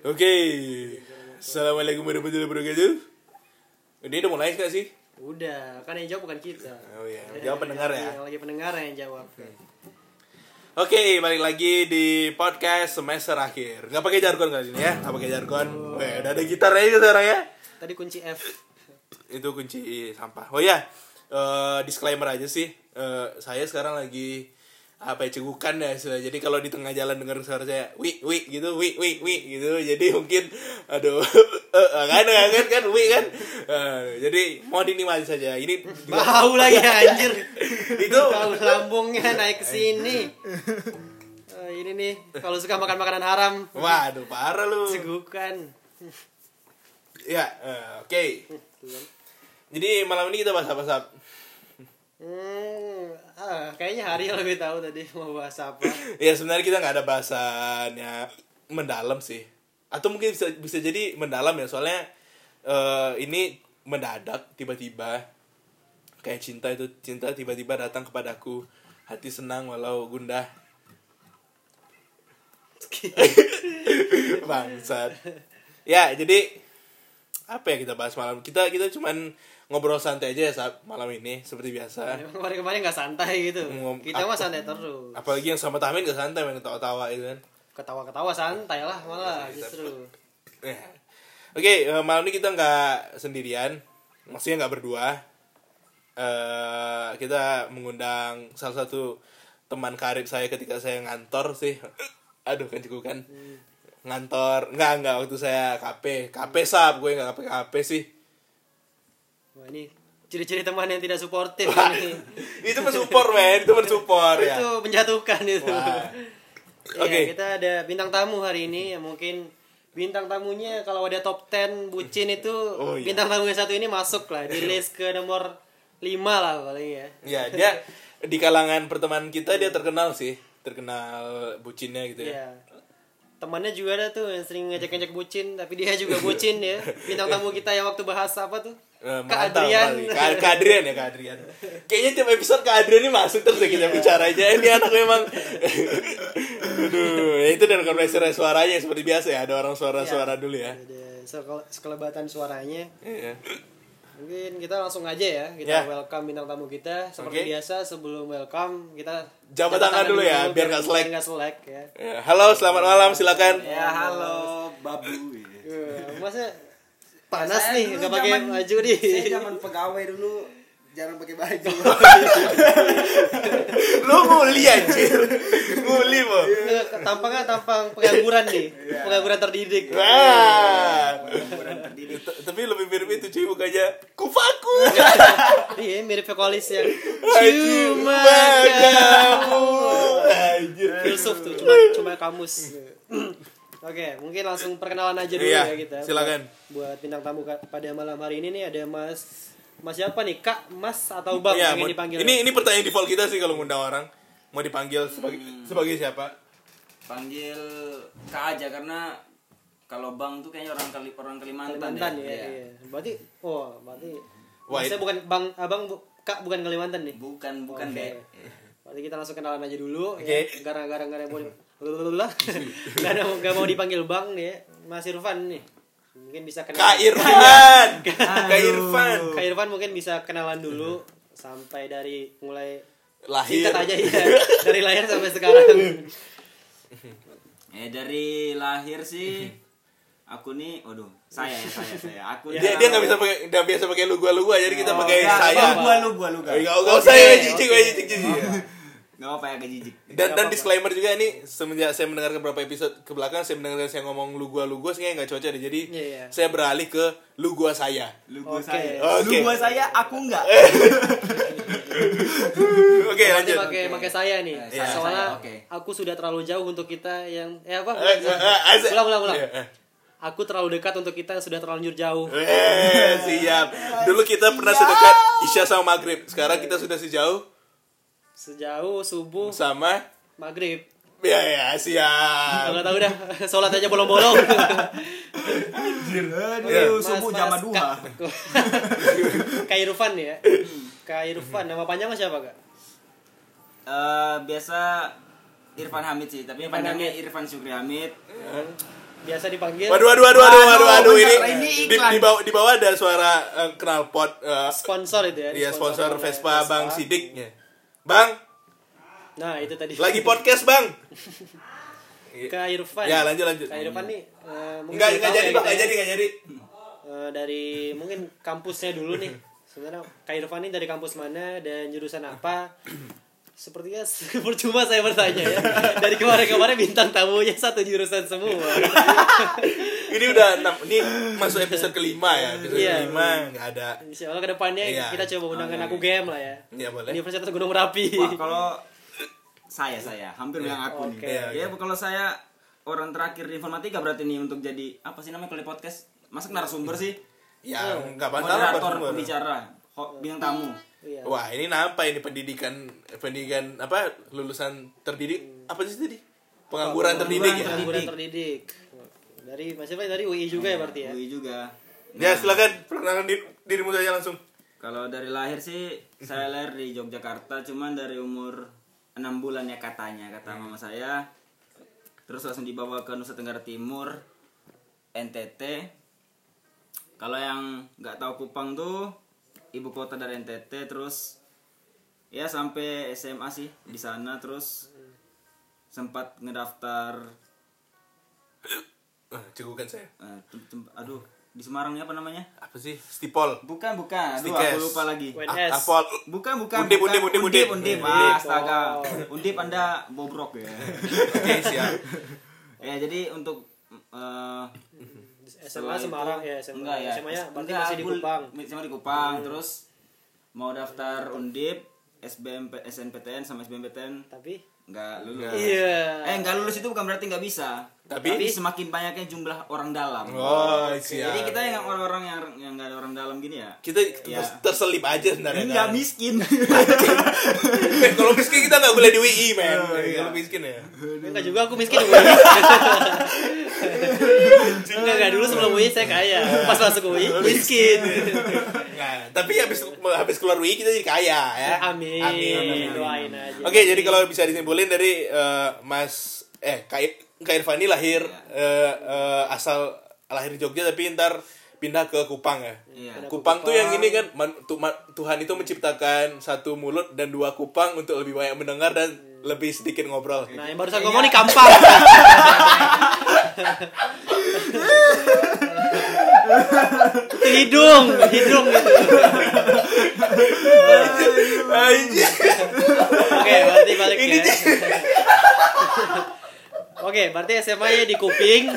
Okay. Assalamualaikum warahmatullahi wabarakatuh. Dia udah mulai gak sih? Udah, kan yang jawab bukan kita. Oh iya, jawab pendengar ya. Yang lagi pendengar yang jawab. Oke, balik lagi di podcast semester akhir. Gak pakai jargon kali ini ya? Gak pakai jargon. Oh. Weh, udah ada gitar aja sekarang ya. Tadi kunci F. Itu kunci I, sampah. Oh iya, disclaimer aja sih. Saya sekarang lagi apa ya, cegukan ya, jadi kalau di tengah jalan dengar suara saya wi gitu, jadi mungkin aduh kan wi kan, jadi mau dinikmati saja ini bau lagi anjir itu bau lambungnya naik ke sini. Ini nih kalau suka makan makanan haram, waduh parah lu, cegukan ya. Oke. Jadi malam ini kita bahas apa? Kayaknya hari yang lebih tahu tadi mau bahas apa. Ya sebenarnya kita nggak ada bahasannya mendalam sih, atau mungkin bisa jadi mendalam ya, soalnya ini mendadak tiba-tiba kayak cinta tiba-tiba datang kepadaku, hati senang walau gundah. Bangsat. Ya jadi apa ya kita bahas malam, kita cuman ngobrol santai aja ya saat malam ini seperti biasa. Kemarin-kemarin nggak santai gitu. Kita mah santai terus. Apalagi yang sama Tamin nggak santai, main ketawa-tawa itu kan. Ketawa-ketawa santai lah malah justru. Oke, malam ini kita nggak sendirian, maksudnya nggak berdua. Kita mengundang salah satu teman karib saya ketika saya ngantor sih. Aduh kan cekukan. Ngantor nggak waktu saya KP sab, gue nggak KP sih. Wah, ini ciri-ciri teman yang tidak suportif ini. Itu mensupport ya. Itu menjatuhkan itu. Ya, okay. Kita ada bintang tamu hari ini yang mungkin bintang tamunya kalau ada top 10 bucin itu bintang tamu yang satu ini masuk lah di list ke nomor 5 lah paling ya. Iya, dia di kalangan pertemanan kita dia terkenal sih, terkenal bucinnya gitu ya. Temannya juga ada tuh yang sering ngajak-ngajak bucin, tapi dia juga bucin ya. Bintang tamu kita yang waktu bahas apa tuh? Kak Adrian. Kak Adrian. Kayaknya tiap episode Kak Adrian ini masuk terus kita bicara aja. Ini anak memang. Aduh, itu dan kompresor suaranya seperti biasa ya. Ada orang suara-suara dulu ya. Ada sekelebatan suaranya. Iya. Mungkin kita langsung aja ya. Kita welcome bintang tamu kita seperti biasa. Sebelum welcome kita jabat tangan dulu ya, biar enggak selek. Halo, selamat malam, silakan. Ya, halo, Babu. Masa panas saya nih, enggak pakai baju nih. Saya zaman pegawai dulu jarang pakai baju. Lu nguli anjir. Nguli mo. Tampangnya tampang pengangguran nih. Pengangguran terdidik. Wah. Pengangguran terdidik. Tapi lebih mirip itu cuy, bukannya kufaku. Iya, mirip vokalis yang cuma kamu. Anjir. Yusuf tuh cuma kamus. Oke, mungkin langsung perkenalan aja dulu ya kita. Silakan. Buat bintang tamu pada malam hari ini nih ada Mas siapa nih? Kak, Mas atau Bang yang dipanggil? Ini pertanyaan default kita sih kalau ngundang orang. Mau dipanggil sebagai siapa? Panggil Kak aja, karena kalau Bang tuh kayaknya orang Kalimantan. Kalimantan ya. Iya. Berarti saya bukan Bang, Abang Kak bukan Kalimantan nih. Bukan deh. Berarti kita langsung kenalan aja dulu. Oke. Ya. Gara-gara Gak mau dipanggil Bang nih ya. Mas Irfan nih mungkin bisa kenalan. Kak Irfan mungkin bisa kenalan dulu sampai dari mulai lahir. Singkat aja ya. Dari lahir sampai sekarang. Dari lahir sih aku nih, saya. Aku dia nggak bisa pakai, nggak biasa pakai lu gua, jadi kita pakai saya. Lu gua. Enggak saya jijik. Nggak apa ya, agak jijik. Dan disclaimer juga ini, semenjak saya mendengarkan beberapa episode ke belakang, saya mendengar saya ngomong lu gua sebenarnya nggak cocok deh. Jadi saya beralih ke lu gua saya. Lu gua saya, aku enggak. Oke, lanjut. Pakai saya nih. Soalnya aku sudah terlalu jauh untuk kita yang apa? Ulang. Aku terlalu dekat untuk kita yang sudah terlanjur jauh. Siap. Dulu kita pernah sedekat Isya sama Maghrib. Sekarang kita sudah sejauh subuh sama Maghrib. Ya siap. Enggak tahu dah. Salat aja bolong-bolong. Anjir. Aduh, subuh jam 2. Kak Irfan ya. Kak Irfan, nama panjangnya siapa, Kak? Biasa Irfan Hamid sih, tapi panjangnya Irfan Syukri Hamid. biasa dipanggil. Waduh, ini di bawah ada suara knalpot sponsor itu ya. Iya, sponsor Vespa Bang Sidiknya. Bang. Nah, itu tadi. Lagi podcast, Bang. Kak Irfan. Ya, lanjut. Kak Irfan nih enggak jadi. Dari mungkin kampusnya dulu nih. Sebenarnya Kak Irfan ini dari kampus mana dan jurusan apa? Sepertinya percuma saya bertanya ya. Dari kemarin-kemarin bintang tamunya satu jurusan semua. Ini udah 6, ini masuk episode kelima ya. Episode kelima nggak ada. Insya Allah kedepannya kita coba undangkan aku game lah ya. Iya boleh. Universitas Gunung Merapi. Wah, kalau saya hampir bilang aku nih. Ya kalau saya orang terakhir di informatika berarti nih untuk jadi apa sih namanya kalau di podcast? Masa narasumber sih? Ya nggak bantal. Moderator pembicara, bintang tamu. Iya. Wah, ini apa ini pendidikan apa lulusan terdidik apa sih tadi? Pengangguran terdidik. Dari UI juga ya berarti ya. UI juga. Nah, ya silakan perkenalkan dirimu saja langsung. Kalau dari lahir sih saya lahir di Yogyakarta cuman dari umur 6 bulan ya kata mama saya. Terus langsung dibawa ke Nusa Tenggara Timur NTT. Kalau yang enggak tahu Kupang tuh ibu kota dari NTT, terus ya sampai SMA sih di sana, terus sempat ngedaftar cegukan saya. Aduh, di Semarang ini apa namanya? Apa sih? Stipol. Bukan. Aduh, aku lupa lagi. Apol. Bukan. Undip. Astaga. Undip Anda bobrok ya. Oke, siap. Ya, jadi untuk SMA Semarang ya, SMA-nya masih di Kupang. SMA di Kupang, terus mau daftar Undip, SNPTN sama SBMPTN, tapi enggak lulus. Iya. Enggak lulus itu bukan berarti enggak bisa. Tapi semakin banyaknya jumlah orang dalam. Oh, siap. Jadi kita yang orang-orang yang enggak ada orang dalam gini ya. Kita terselip aja sebenarnya. Enggak miskin. Kalau miskin kita enggak boleh di UI, men. Kalau miskin ya. Enggak juga aku miskin. Enggak dulu sebelum UI saya kaya. Pas masuk UI miskin. Nah, tapi habis keluar UI kita jadi kaya ya. Amin. Doain aja. Oke, jadi kalau bisa disimpulin dari Mas Kak Irfan ini lahir asal lahir di Jogja tapi ntar pindah ke Kupang ya. Kupang tuh yang ini kan Tuhan itu menciptakan satu mulut dan dua kupang untuk lebih banyak mendengar dan lebih sedikit ngobrol. Nah, yang barusan ngomong di kampang. Hidung gitu. Oke, berarti balik ya. Oke, berarti SMA-nya di Kuping.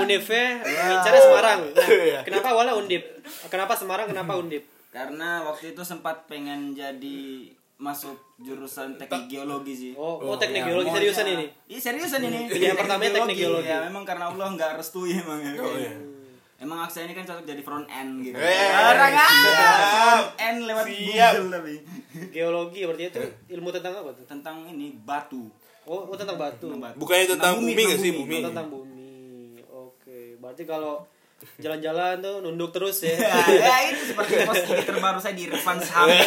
Univnya bicara Semarang. Nah, kenapa awalnya Undip? Kenapa Semarang, kenapa Undip? Karena waktu itu sempat pengen jadi masuk jurusan teknik geologi sih. Oh, teknik geologi seriusan ini? Iya, seriusan ini. Yang pertama teknik geologi. Ya, memang karena Allah nggak restui emang ya. Oh, iya. Emang Aksa ini kan cocok jadi front end gitu. Front end lewat Google tapi. Geologi berarti itu ilmu tentang apa tuh? Tentang ini batu. Oh, tentang batu. Bukannya tentang bumi enggak sih, bumi? Tentang bumi. Oke, berarti kalau jalan-jalan tuh nunduk terus ya. Ya itu seperti post IG terbaru saya di Irfan Syukri.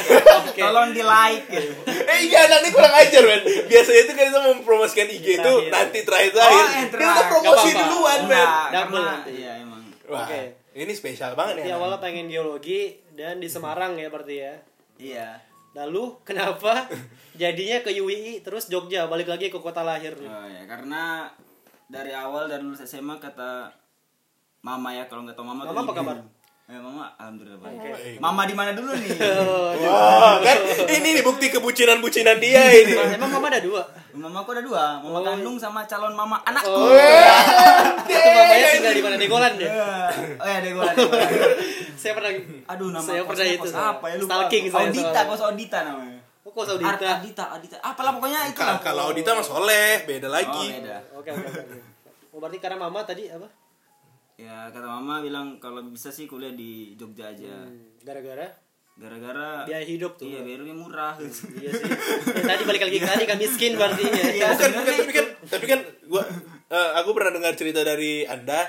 Tolong di-like gitu. Iya, anak ini kurang ajar, men. Biasanya itu kan kita mempromosikan IG itu nanti terakhir. Dia udah promosi duluan, men. Iya, emang. Wah, okay. Ini spesial banget berarti ya. Awalnya pengen geologi dan di Semarang ya berarti ya. Iya. Lalu kenapa jadinya ke UI terus Jogja balik lagi ke kota lahir? Oh ya, karena dari awal dari lulus SMA kata mama ya, kalau nggak tahu mama. Mama apa kabar? Mama alhamdulillah baik. Okay. Mama di mana dulu nih? Wah, kan ini bukti kebucinan-bucinan dia ini. Emang mama ada dua? Mamaku ada dua, mama kandung sama calon mama anakku. Itu mamanya tinggal di mana? Degolan deh. Oh ya Degolan. Saya pernah. Aduh, nama saya pernah itu. Apa ya lupa? Kos Audita namanya. Oh, Kos Audita. Adita. Apalah pokoknya itu. Kalau Audita mah soleh, beda lagi. Oke. Oh, berarti karena mama tadi apa? Ya, kata mama bilang kalau bisa sih kuliah di Jogja aja. Gara-gara biaya hidup tuh. Iya, biaya hidupnya murah. Iya sih. Ya, tadi balik lagi kan miskin berarti ya. Tapi kan aku pernah dengar cerita dari Anda,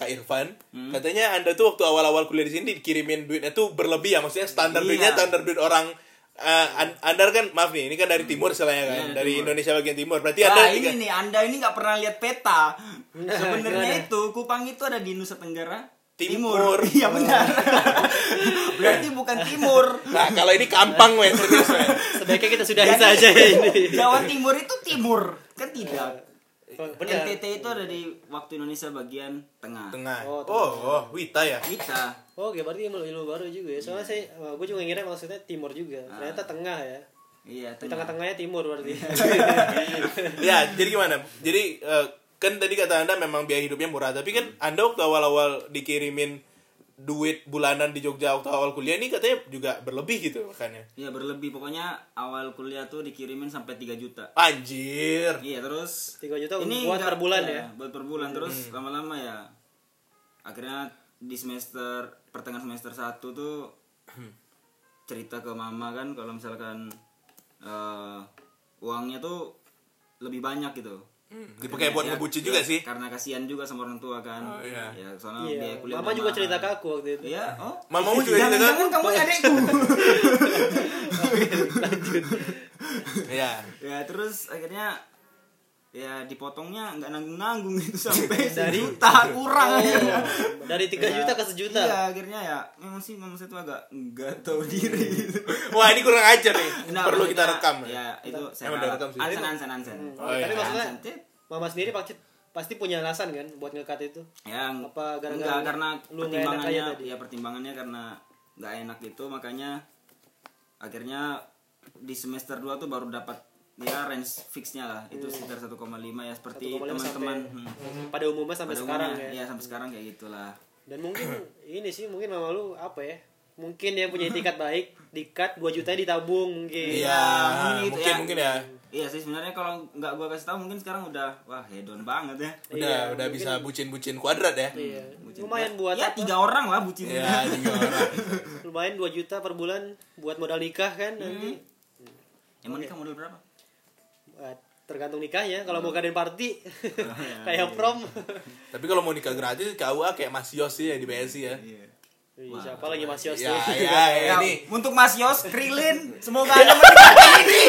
Kak Irfan. Katanya Anda tuh waktu awal-awal kuliah di sini dikirimin duitnya tuh berlebih ya, maksudnya standar duitnya, standar duit orang Anda kan, maaf nih, ini kan dari timur istilahnya kan, ya, dari timur. Indonesia bagian timur. Berarti Anda ini nih, Anda ini nggak pernah lihat peta. Sebenarnya itu Kupang itu ada di Nusa Tenggara Timur. Iya benar. Berarti bukan timur. Nah, kalau ini Kampang weh serius weh. Sebaiknya kita sudahi saja ini. Jawa Timur itu timur, kan tidak. NTT itu ada di waktu Indonesia bagian tengah. Oh, Wita ya. Wita. Oh, okay, berarti ilmu baru juga ya. Soalnya saya gue juga ngira maksudnya timur juga. Ternyata tengah ya. Iya, tengah-tengahnya timur berarti. Ya, jadi gimana? Jadi kan tadi kata Anda memang biaya hidupnya murah, tapi kan Anda waktu awal-awal dikirimin duit bulanan di Jogja waktu awal kuliah ini katanya juga berlebih gitu makanya. Iya berlebih, pokoknya awal kuliah tuh dikirimin sampai 3 juta. Anjir. Iya terus 3 juta ini buat per bulan ya. Buat per bulan terus lama-lama ya. Akhirnya di semester pertengahan semester 1 tuh cerita ke mama kan kalau misalkan uangnya tuh lebih banyak gitu. Dipakai buat ngebucin juga sih. Karena kasihan juga sama orang tua kan. Oh, iya. Ya, soalnya dia kuliah. Mama juga cerita ke aku waktu itu. Iya, oh. Mamamu juga cerita. Jangan kamu adekku. Lanjut. Iya. Ya, terus akhirnya ya dipotongnya enggak nanggung-nanggung itu sampai dari juta kurang aja. Dari 3 juta ke 1 juta. Iya, akhirnya ya memang sih mama saya itu agak enggak tahu diri. Wah, ini kurang ajar nih. Nah, perlu kita rekam. Ya, itu saya rekam sih. Ansan. Oh, iya. Tapi maksudnya mama sendiri pasti punya alasan kan buat ngekat itu. Ya, apa gara-gara karena pertimbangannya karena enggak enak itu makanya akhirnya di semester 2 tuh baru dapat ya range fixnya lah itu sekitar 1,5 ya seperti teman-teman pada umumnya sampai sekarang ya sampai sekarang kayak gitulah. Dan mungkin ini sih mungkin mama lu apa ya mungkin dia punya etikat baik dikat 2 juta ditabung mungkin mungkin ya iya sih sebenarnya kalau nggak gua kasih tahu mungkin sekarang udah wah hedon banget ya udah mungkin, bisa bucin kuadrat ya bucin lumayan buat ya 3 orang lah bucin ya 3 orang lumayan 2 juta per bulan buat modal nikah kan nanti emang nikah modal berapa? Tergantung nikahnya. Kalau mau garden party kayak prom. Tapi kalau mau nikah gratis KUA kayak Mas Yos sih ya di BSI ya. Siapa lagi Mas Yos tuh? Ya, ini untuk Mas Yos Krilin semoga Anda menikmati.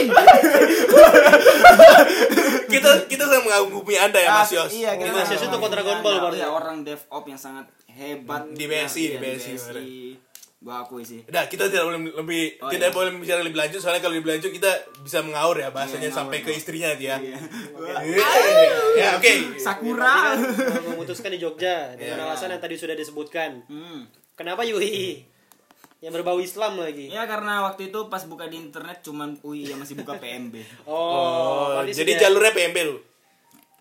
Kita sangat mengagumi Anda ya Mas Yos. Iya, Mas Yos itu Dragon Ball berarti orang DevOps yang sangat hebat di BSI. Gua akui sih. Nah, kita tidak boleh bicara lebih lanjut soalnya kalau lebih lanjut kita bisa mengaur ya bahasanya sampai ke istrinya dia. Ya, oke. Sakura memutuskan di Jogja dengan alasan yang tadi sudah disebutkan. Kenapa UI? Yang berbau Islam lagi. Ya karena waktu itu pas buka di internet cuman UI yang masih buka PMB. Oh jadi jalurnya PMB lu.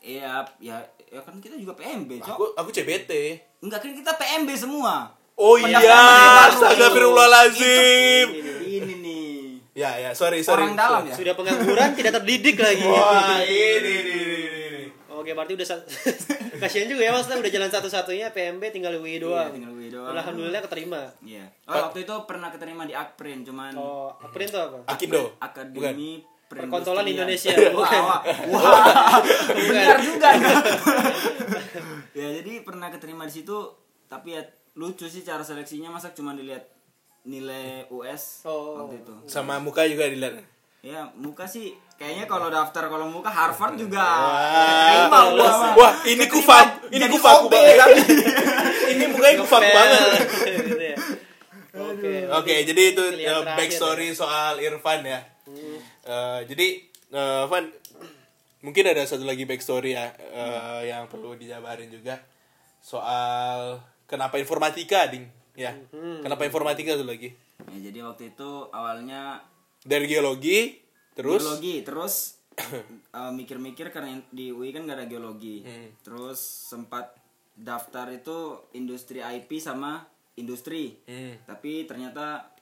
Iya, ya kan kita juga PMB, Cok. Aku CBT. Enggak, kan kita PMB semua. Oh iya, astagfirullahalazim. Ini nih. Ya, sorry. Orang dalam ya. Sudah pengangguran tidak terdidik lagi. Wah, ini. Oke, berarti udah kasihan juga ya Mas, udah jalan satu-satunya PMB tinggal UI doang. Iya, tinggal UI doang. Alhamdulillah keterima. Iya. Oh, waktu itu pernah keterima di Akprin cuman Akprin itu apa? Akindo. Akademi Perkontolan Indonesia. Wah. Benar juga. Ya, jadi pernah keterima di situ tapi ya lucu sih cara seleksinya masa cuma dilihat nilai US waktu itu. Sama muka juga dilihat. Ya, muka sih kayaknya kalau daftar kalau muka Harvard juga. Wah, ini kufab. Ini kufab banget. Ini mukanya kufab banget. Oke, jadi itu backstory soal Irfan ya. Jadi Irfan mungkin ada satu lagi backstory ya yang perlu dijabarin juga soal kenapa informatika, Ding? Ya. Kenapa informatika tuh lagi? Ya, jadi waktu itu awalnya dari geologi terus mikir-mikir karena di UI kan gak ada geologi. Terus sempat daftar itu industri IP sama industri. Tapi ternyata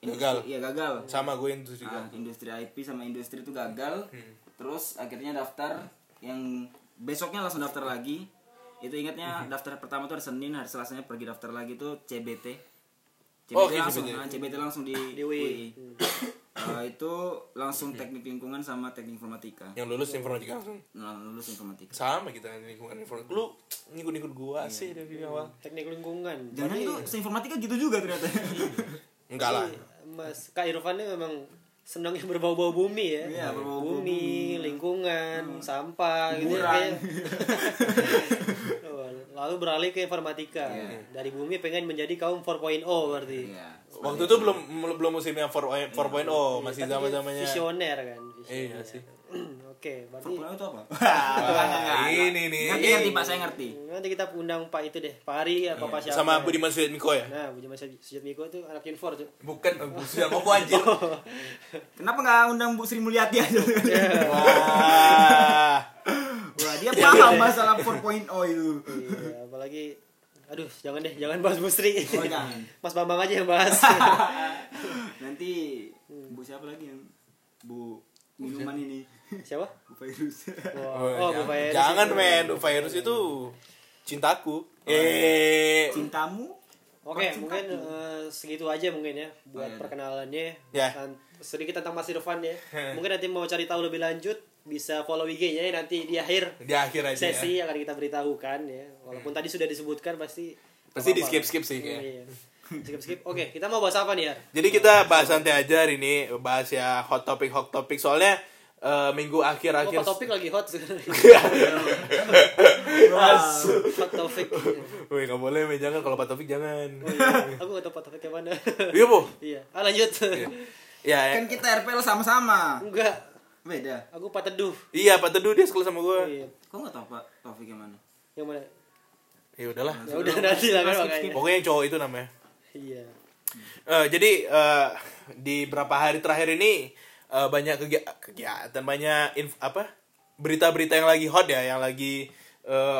gagal. Iya, gagal. Sama gue industri. Industri IP sama industri itu gagal. Terus akhirnya daftar yang besoknya langsung daftar lagi. Itu ingatnya daftar pertama tuh hari Senin, hari Selasanya pergi daftar lagi tuh CBT langsung di UI. Itu langsung teknik lingkungan sama teknik informatika. Yang lulus informatika langsung? Lulus informatika. Sama kita lingkungan informatika. Lu ngikut-ngikut gua sih dari awal. Teknik lingkungan. Jangan itu se-informatika gitu juga ternyata. Enggak lah. Mas Kak Irfan ini memang senangnya berbau-bau bumi ya. Iya, berbau bumi, lingkungan, sampah gitu ya. Lalu beralih ke informatika. Yeah. Dari bumi pengen menjadi kaum 4.0 berarti. Yeah. Waktu itu belum musimnya 4.0, masih zaman-zamannya visioner kan. Iya sih. Oke, berarti 4.0 itu apa? Ini nih. Nanti Pak saya ngerti. Nanti kita undang Pak itu deh, Pak Ari apa Pak siapa. Sama Bu Dimas Sujid Miko ya? Nah, Bu Dimas Sujid Miko itu anak Infor tuh. Bukan Bu Sujid Miko anjir. Kenapa enggak undang Bu Sri Mulyati aja? Wah, dia paham masalah 4.0 itu. Iya, apalagi aduh, jangan bahas Bu Sri. Oh, jangan. Mas Bambang aja yang bahas. Nanti Bu siapa lagi yang Bu minuman ini? Siapa? Bu Virus. Oh, Bu Virus. Jangan men, Bu Virus itu cintaku. Cintamu? Oke, mungkin segitu aja mungkin ya buat perkenalannya. Sedikit tentang Mas Irfan ya. Mungkin nanti mau cari tahu lebih lanjut bisa follow IG-nya ya, nanti di akhir aja sesi ya. Akan kita beritahukan ya, walaupun tadi sudah disebutkan pasti di skip sih ya. Iya. skip Oke, kita mau bahas apa nih ya? Jadi kita bahas nanti aja, hari ini bahas ya hot topic soalnya minggu akhir hot topic lagi hot sekarang. Hot topic. Woi, nggak boleh, jangan, kalau hot topic jangan. Oh, iya. Aku nggak tahu hot topic yang mana. Iya bu. Iya. Lanjut. Iya. Kan kita RPL sama-sama. Enggak. Beda. Aku Pak Teduh. Iya, Pak Teduh dia sekolah sama gue. Iya. Kok enggak tahu Pak Taufik yang mana? Yang mana? Ya udahlah. Ya udah nanti lah kan makanya. Pokoknya yang cowok itu namanya. Iya. Jadi di berapa hari terakhir ini banyak kegiatan, banyak berita-berita yang lagi hot ya, yang lagi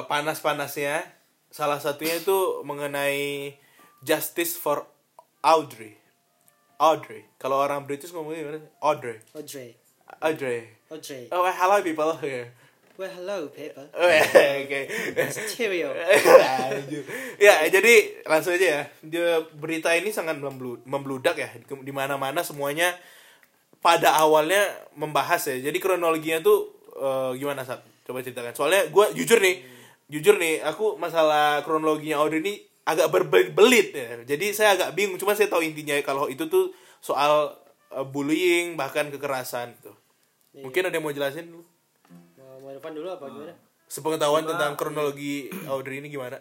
panas-panasnya. Salah satunya itu mengenai Justice for Audrey. Kalau orang British ngomongnya gimana? Audrey. Oh, hello people. Well, hello people. Okay. Cheerio. Ya, jadi langsung aja ya. Berita ini sangat membludak ya, di mana-mana semuanya pada awalnya membahas ya. Jadi kronologinya tuh gimana, Sat? Coba ceritakan. Soalnya gue jujur nih, aku masalah kronologinya Audrey ini agak berbelit ya. Jadi saya agak bingung, cuma saya tahu intinya kalau itu tuh soal bullying, bahkan kekerasan tuh. Iya. Mungkin ada yang mau jelasin dulu? Mau Irfan dulu apa gimana? Sepengetahuan tentang kronologi Audrey ini gimana?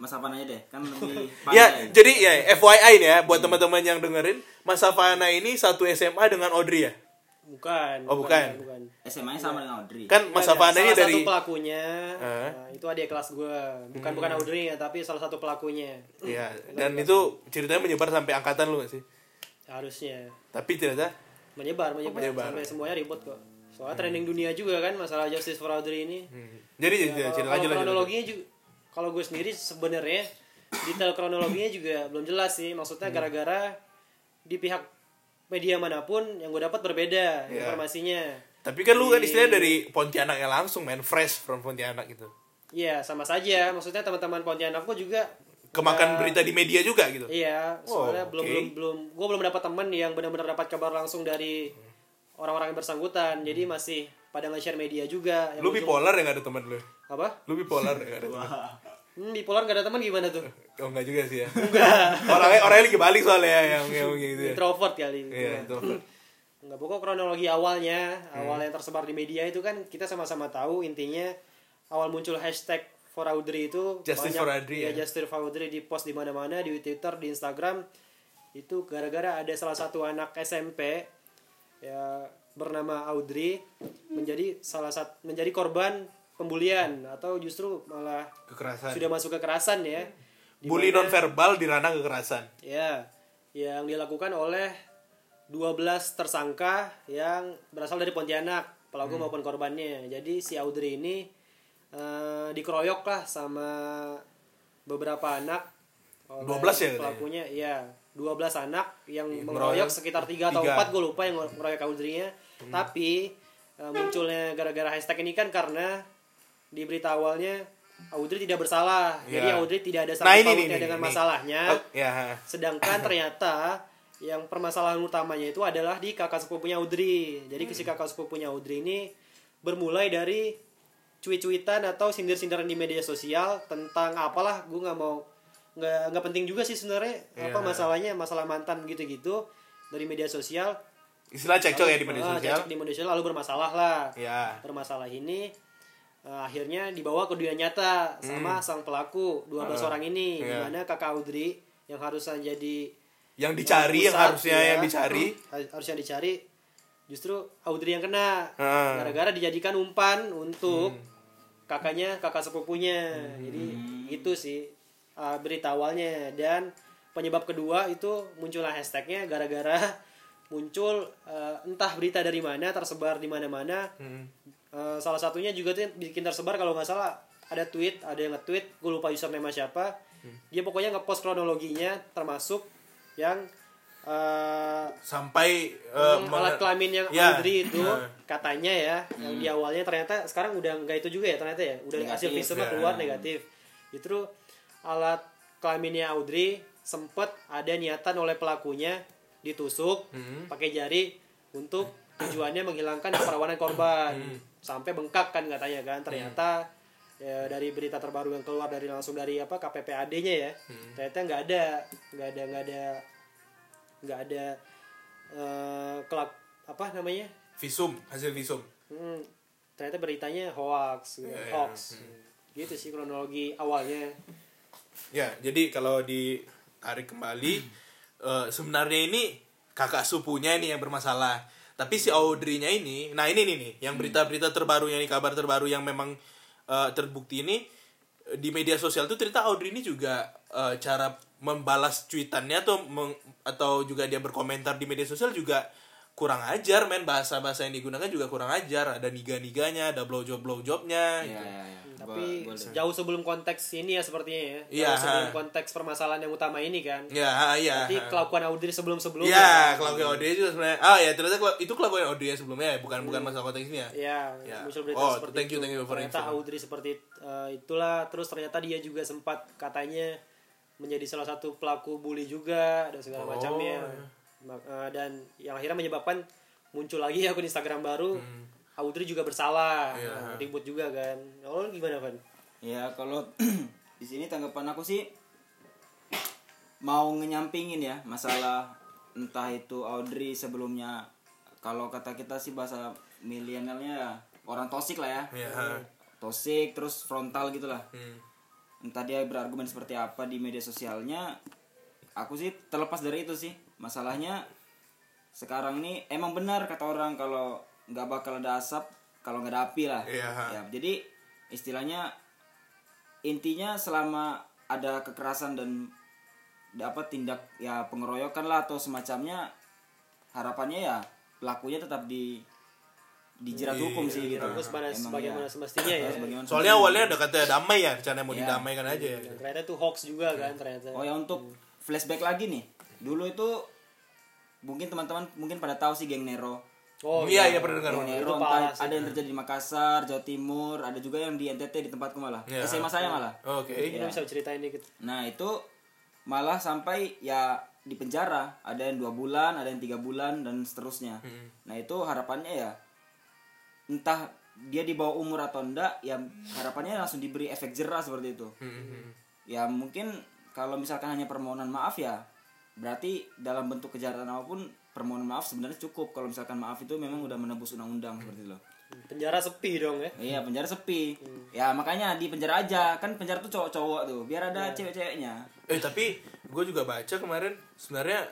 Mas Afan aja deh, kan lebih pandai. Jadi FYI nih ya, buat teman-teman yang dengerin, Mas Afan ini satu SMA dengan Audrey ya? Bukan. Oh, bukan. SMA-nya sama dengan Audrey. Kan Mas Afan ini dari satu pelakunya. Nah, itu adik kelas gue. Bukan Audrey ya, tapi salah satu pelakunya. Iya, dan itu ceritanya menyebar sampai angkatan lu gak sih? Harusnya. Tapi ternyata menyebar sampai semuanya ribut kok. Soalnya trending dunia juga kan masalah Justice for Audrey ini. Jadi cerita kronologinya juga, kalau gue sendiri sebenarnya detail kronologinya juga belum jelas sih. Maksudnya gara-gara di pihak media manapun yang gue dapat berbeda informasinya. Tapi kan lu kan istilahnya dari Pontianak ya langsung, man, fresh from Pontianak gitu. Iya, sama saja. Maksudnya teman-teman Pontianak gue juga kemakan berita di media juga gitu. Iya, soalnya belum dapat teman yang benar-benar dapat kabar langsung dari orang-orang yang bersangkutan. Jadi masih pada nge-share media juga. Lu bipolar ya enggak ada teman lu? Apa? Lu bipolar ya enggak ada teman? Bipolar enggak ada teman gimana tuh? Oh, enggak juga sih ya. Enggak. Orangnya lagi balik soalnya yang gitu. Introvert kali gitu. Iya, introvert. Enggak, pokok kronologi awalnya tersebar di media itu kan kita sama-sama tahu intinya awal muncul hashtag for Audrey itu Justice for Audrey ya. Justice for Audrey di post di mana-mana, di Twitter, di Instagram. Itu gara-gara ada salah satu anak SMP ya bernama Audrey menjadi korban pembulian atau justru malah kekerasan. Sudah masuk kekerasan ya. Bully nonverbal di ranah kekerasan. Ya, yang dilakukan oleh 12 tersangka yang berasal dari Pontianak, pelaku maupun korbannya. Jadi si Audrey ini dikeroyok lah sama beberapa anak. 12 ya pelakunya, ya 12 anak yang mengeroyok sekitar 3 atau 4, gue lupa yang mengeroyok Audrey-nya. Tapi munculnya gara-gara hashtag ini kan karena di berita awalnya Audrey tidak bersalah. Jadi Audrey tidak ada sangkut pautnya dengan masalahnya. Sedangkan ternyata yang permasalahan utamanya itu adalah di kakak sepupunya Audrey. Jadi si kakak sepupunya Audrey ini bermulai dari cuit-cuitan atau sindir-sindiran di media sosial tentang apalah, gue nggak penting juga sih sebenarnya, masalahnya masalah mantan gitu-gitu dari media sosial. Istilah cekcok ya di media sosial. Cekcok di media sosial lalu bermasalah lah. Ya. Bermasalah ini akhirnya dibawa ke dunia nyata sama sang pelaku 12 orang ini, yeah. Dimana kakak Audrey yang harusnya jadi yang dicari, yang harusnya ya, yang dicari, harusnya dicari, justru Audrey yang kena gara-gara dijadikan umpan untuk kakaknya, kakak sepupunya. Jadi itu sih berita awalnya. Dan penyebab kedua itu muncullah hashtagnya gara-gara muncul entah berita dari mana tersebar di mana-mana. Salah satunya juga tuh bikin tersebar, kalau nggak salah ada tweet, ada yang nge-tweet, gue lupa username siapa, dia pokoknya nge-post kronologinya termasuk yang sampai alat kelamin yang Audrey itu katanya ya, yang di awalnya ternyata sekarang udah nggak itu juga ya, ternyata ya udah hasil visumnya keluar negatif. Itu alat kelaminnya Audrey sempet ada niatan oleh pelakunya ditusuk pakai jari untuk tujuannya menghilangkan keperawanan korban sampai bengkak kan katanya kan, ternyata ya, dari berita terbaru yang keluar dari langsung dari apa KPPAD-nya ya, ternyata nggak ada visum, hasil visum. Ternyata beritanya hoax, hoax. Gitu sih kronologi awalnya. Ya, jadi kalau ditarik kembali, sebenarnya ini kakak supunya ini yang bermasalah. Tapi si Audrey-nya ini, nah ini nih yang berita-berita terbarunya, ini kabar terbaru yang memang terbukti ini di media sosial tuh, ternyata Audrey ini juga cara membalas cuitannya atau juga dia berkomentar di media sosial juga kurang ajar, bahasa-bahasa yang digunakan juga kurang ajar, ada niga-niganya, ada blow job-nya gitu. Tapi jauh sebelum konteks ini ya sepertinya ya. Sebelum konteks permasalahan yang utama ini kan. Berarti kelakuan Audrey sebelum-sebelumnya. Kelakuan Audrey itu sebenarnya. Ternyata itu kelakuan Audrey sebelumnya, bukan masalah konteks ini ya. Muncul berita seperti itu. Thank you for info. Ternyata Audrey seperti itulah, terus ternyata dia juga sempat katanya menjadi salah satu pelaku bully juga dan segala macamnya. Dan yang akhirnya menyebabkan muncul lagi akun Instagram baru, Audrey juga bersalah, ribut juga kan. Lo gimana Van? Ya kalau di sini tanggapan aku sih mau nyampingin ya masalah entah itu Audrey sebelumnya, kalau kata kita sih bahasa milenialnya orang toksik lah ya, toksik terus frontal gitulah. Entah dia berargumen seperti apa di media sosialnya, aku sih terlepas dari itu sih. Masalahnya sekarang ini emang benar kata orang kalau nggak bakal ada asap kalau nggak ada api lah. Ya, jadi istilahnya intinya selama ada kekerasan dan dapat tindak ya pengeroyokan lah atau semacamnya, harapannya ya pelakunya tetap dijerat hukum sih gitu. Sebagaimana semestinya ya. Soalnya awalnya ada kata damai ya, rencana mau didamaikan aja ya. Ternyata itu hoax juga kan ternyata. Oh ya, untuk flashback lagi nih. Dulu itu mungkin teman-teman mungkin pada tahu sih geng Nero. Iya pernah dengar. Nero ada yang terjadi di Makassar, Jawa Timur, ada juga yang di NTT di tempatku malah. SMA saya malah. Oke. Ini bisa ceritain dikit. Nah, itu malah sampai ya di penjara, ada yang 2 bulan, ada yang 3 bulan dan seterusnya. Nah, itu harapannya ya entah dia di bawah umur atau enggak, ya harapannya langsung diberi efek jera seperti itu. Ya mungkin kalau misalkan hanya permohonan maaf ya berarti dalam bentuk kejahatan apapun permohonan maaf sebenarnya cukup, kalau misalkan maaf itu memang udah menembus undang-undang seperti itu loh. Penjara sepi dong ya. Iya, penjara sepi. Ya makanya di penjara aja, kan penjara tuh cowok-cowok tuh, biar ada cewek-ceweknya. Tapi gue juga baca kemarin sebenarnya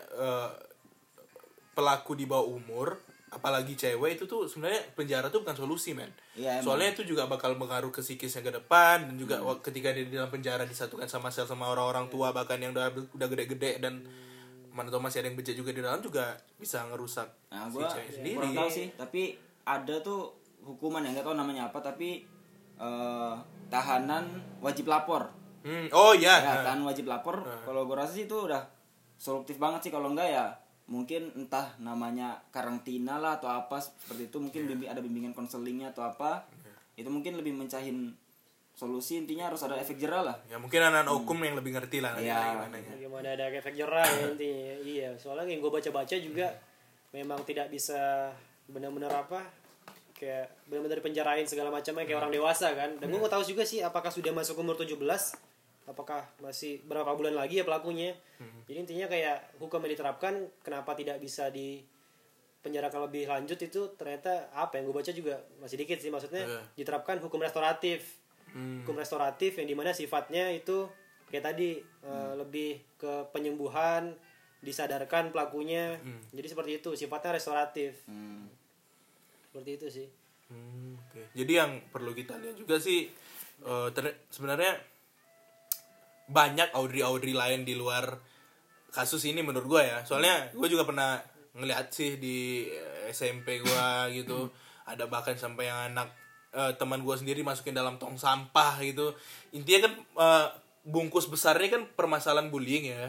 pelaku di bawah umur apalagi cewek itu tuh sebenarnya penjara tuh bukan solusi men. Soalnya itu juga bakal mengaruh ke psikisnya ke depan, dan juga ketika dia di dalam penjara disatukan sama sel sama orang-orang tua bahkan yang udah gede-gede dan mana tau masih ada yang becek juga di dalam, juga bisa ngerusak si cewek sendiri. Kurang tahu sih, tapi ada tuh hukuman yang nggak tahu namanya apa, tapi tahanan wajib lapor. Tahanan wajib lapor. Kalau gue rasa sih itu udah solutif banget sih, kalau enggak ya mungkin entah namanya karantina lah atau apa seperti itu, mungkin ada bimbingan konselingnya atau apa, itu mungkin lebih mencahin solusi. Intinya harus ada efek jera lah ya, mungkin anak-anak hukum yang lebih ngerti lah gimana ada efek jera ya intinya. Iya, soalnya yang gue baca-baca juga memang tidak bisa benar-benar kayak benar-benar penjarain segala macamnya kayak orang dewasa kan. Dan gue mau tahu juga sih apakah sudah masuk umur 17 apakah masih berapa bulan lagi ya pelakunya. Jadi intinya kayak hukum yang diterapkan kenapa tidak bisa dipenjarakan lebih lanjut itu ternyata apa yang gue baca juga masih dikit sih, maksudnya diterapkan hukum restoratif. Hukum restoratif yang dimana sifatnya itu kayak tadi lebih ke penyembuhan, disadarkan pelakunya. Jadi seperti itu, sifatnya restoratif. Seperti itu sih. Okay. Jadi yang perlu kita lihat juga sih sebenarnya banyak Audrey lain di luar kasus ini menurut gue ya. Soalnya gue juga pernah ngeliat sih di SMP gue gitu. Ada bahkan sampai yang anak teman gue sendiri masukin dalam tong sampah gitu. Intinya kan bungkus besarnya kan permasalahan bullying ya.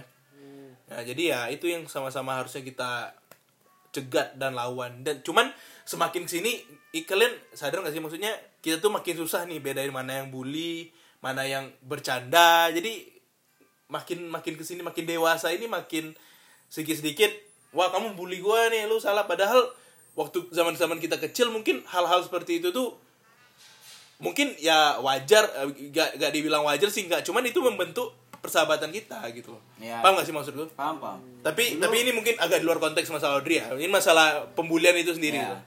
Nah, jadi ya itu yang sama-sama harusnya kita cegat dan lawan. Dan cuman semakin kesini kalian sadar gak sih, maksudnya kita tuh makin susah nih bedain mana yang bully, mana yang bercanda. Jadi makin kesini makin dewasa ini makin sedikit-sedikit, wah kamu bully gue nih, lu salah. Padahal waktu zaman-zaman kita kecil mungkin hal-hal seperti itu tuh mungkin ya wajar, gak dibilang wajar sih gak, cuman itu membentuk persahabatan kita gitu loh. Ya. Paham gak sih maksud lu? Paham. Tapi ini mungkin agak di luar konteks masalah Audrey ya. Ini masalah pembulian itu sendiri. Ya. Gitu.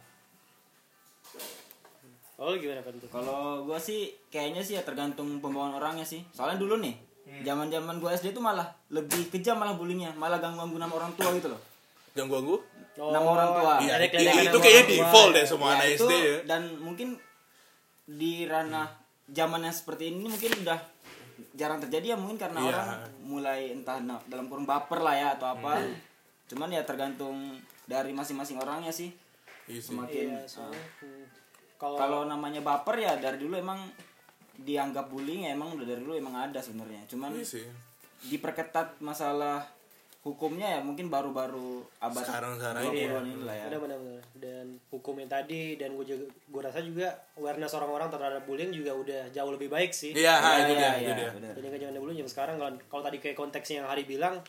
Oh, gimana kan tuh? Kalau gua sih kayaknya sih ya tergantung pembawaan orangnya sih. Soalnya dulu nih, zaman-zaman gua SD tuh malah lebih kejam malah bullyingnya, malah ganggu-ganggu nama orang tua gitu loh. Ganggu-ganggu? Nama orang tua. Iya. Itu kayaknya default deh semua anak SD ya. Dan mungkin di ranah zamannya seperti ini mungkin udah jarang terjadi ya, mungkin karena orang mulai entah dalam kurung baper lah ya atau apa. Cuman ya tergantung dari masing-masing orangnya sih. Semakin kalau namanya baper ya dari dulu emang dianggap bullying ya, emang udah dari dulu emang ada sebenarnya. Cuman diperketat masalah hukumnya ya mungkin baru-baru abad sekarang ini lah ya. Benar-benar. Dan hukumnya tadi dan gue rasa juga awareness orang-orang terhadap bullying juga udah jauh lebih baik sih. Iya, itu dia. Jadi kan zaman dulu zaman sekarang kalau tadi kayak konteksnya yang Hari bilang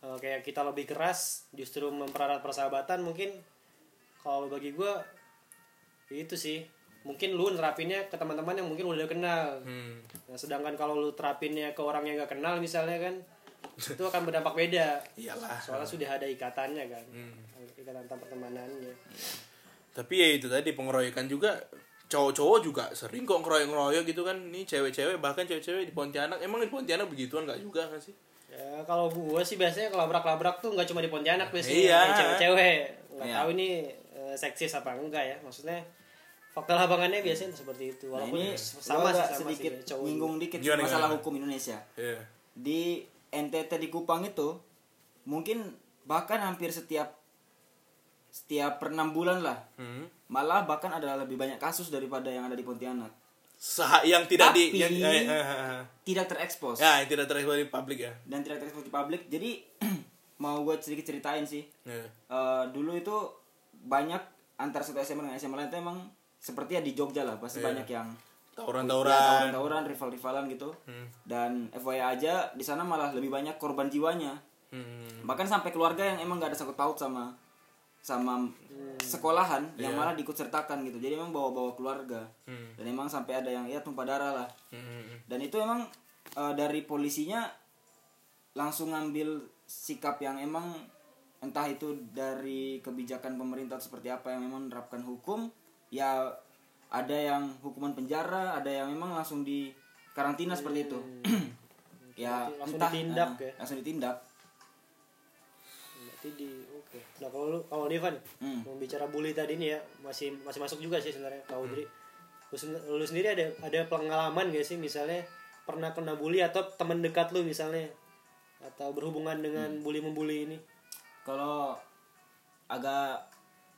kayak kita lebih keras justru mempererat persahabatan mungkin. Kalau bagi gue itu sih mungkin lu nerapinnya ke teman-teman yang mungkin udah kenal. Nah, sedangkan kalau lu terapinnya ke orang yang gak kenal misalnya kan itu akan berdampak beda. Iyalah. Soalnya sudah ada ikatannya kan. Ikatan tanpa pertemanannya. Tapi ya itu tadi pengeroyokan juga, cowok-cowok juga sering kok ngeroyok-ngeroyok gitu kan. Nih cewek-cewek, bahkan cewek-cewek di Pontianak. Emang di Pontianak begituan gak juga kan sih? Ya kalau gua sih biasanya kelabrak-labrak tuh gak cuma di Pontianak biasanya. Iya. Cewek-cewek. Gak tahu ini seksis apa enggak ya. Maksudnya faktor lapangannya biasanya seperti itu. Walaupun nah ini sama sedikit sih, nyinggung dikit masalah hukum Indonesia. Yeah. Di NTT di Kupang itu mungkin bahkan hampir setiap per 6 bulan lah. Malah bahkan ada lebih banyak kasus daripada yang ada di Pontianak. Yang tidak tidak terekspos. Ya, tidak terekspos di publik ya. Dan tidak terekspos di publik. Jadi mau gue sedikit ceritain sih. Dulu itu banyak antara satu SMA dengan SMA lain itu emang seperti ya di Jogja lah pasti banyak yang tawuran, rival-rivalan gitu. Dan FYI aja di sana malah lebih banyak korban jiwanya. Bahkan sampai keluarga yang emang gak ada sangkut paut sama sekolahan yang malah diikut sertakan gitu. Jadi emang bawa-bawa keluarga. Dan emang sampai ada yang ya tumpah darah lah. Dan itu emang dari polisinya langsung ngambil sikap yang emang entah itu dari kebijakan pemerintah seperti apa yang memang menerapkan hukum. Ya ada yang hukuman penjara, ada yang memang langsung di karantina seperti itu. Ya langsung entah ditindak ya. Langsung ditindak. Berarti oke. Nah, kalau Ivan mau bicara bully tadi nih ya, masih masuk juga sih sebenarnya Kak Audrey. Lu sendiri ada pengalaman gak sih misalnya pernah kena bully atau teman dekat lu misalnya atau berhubungan dengan bully membuli ini? Kalau agak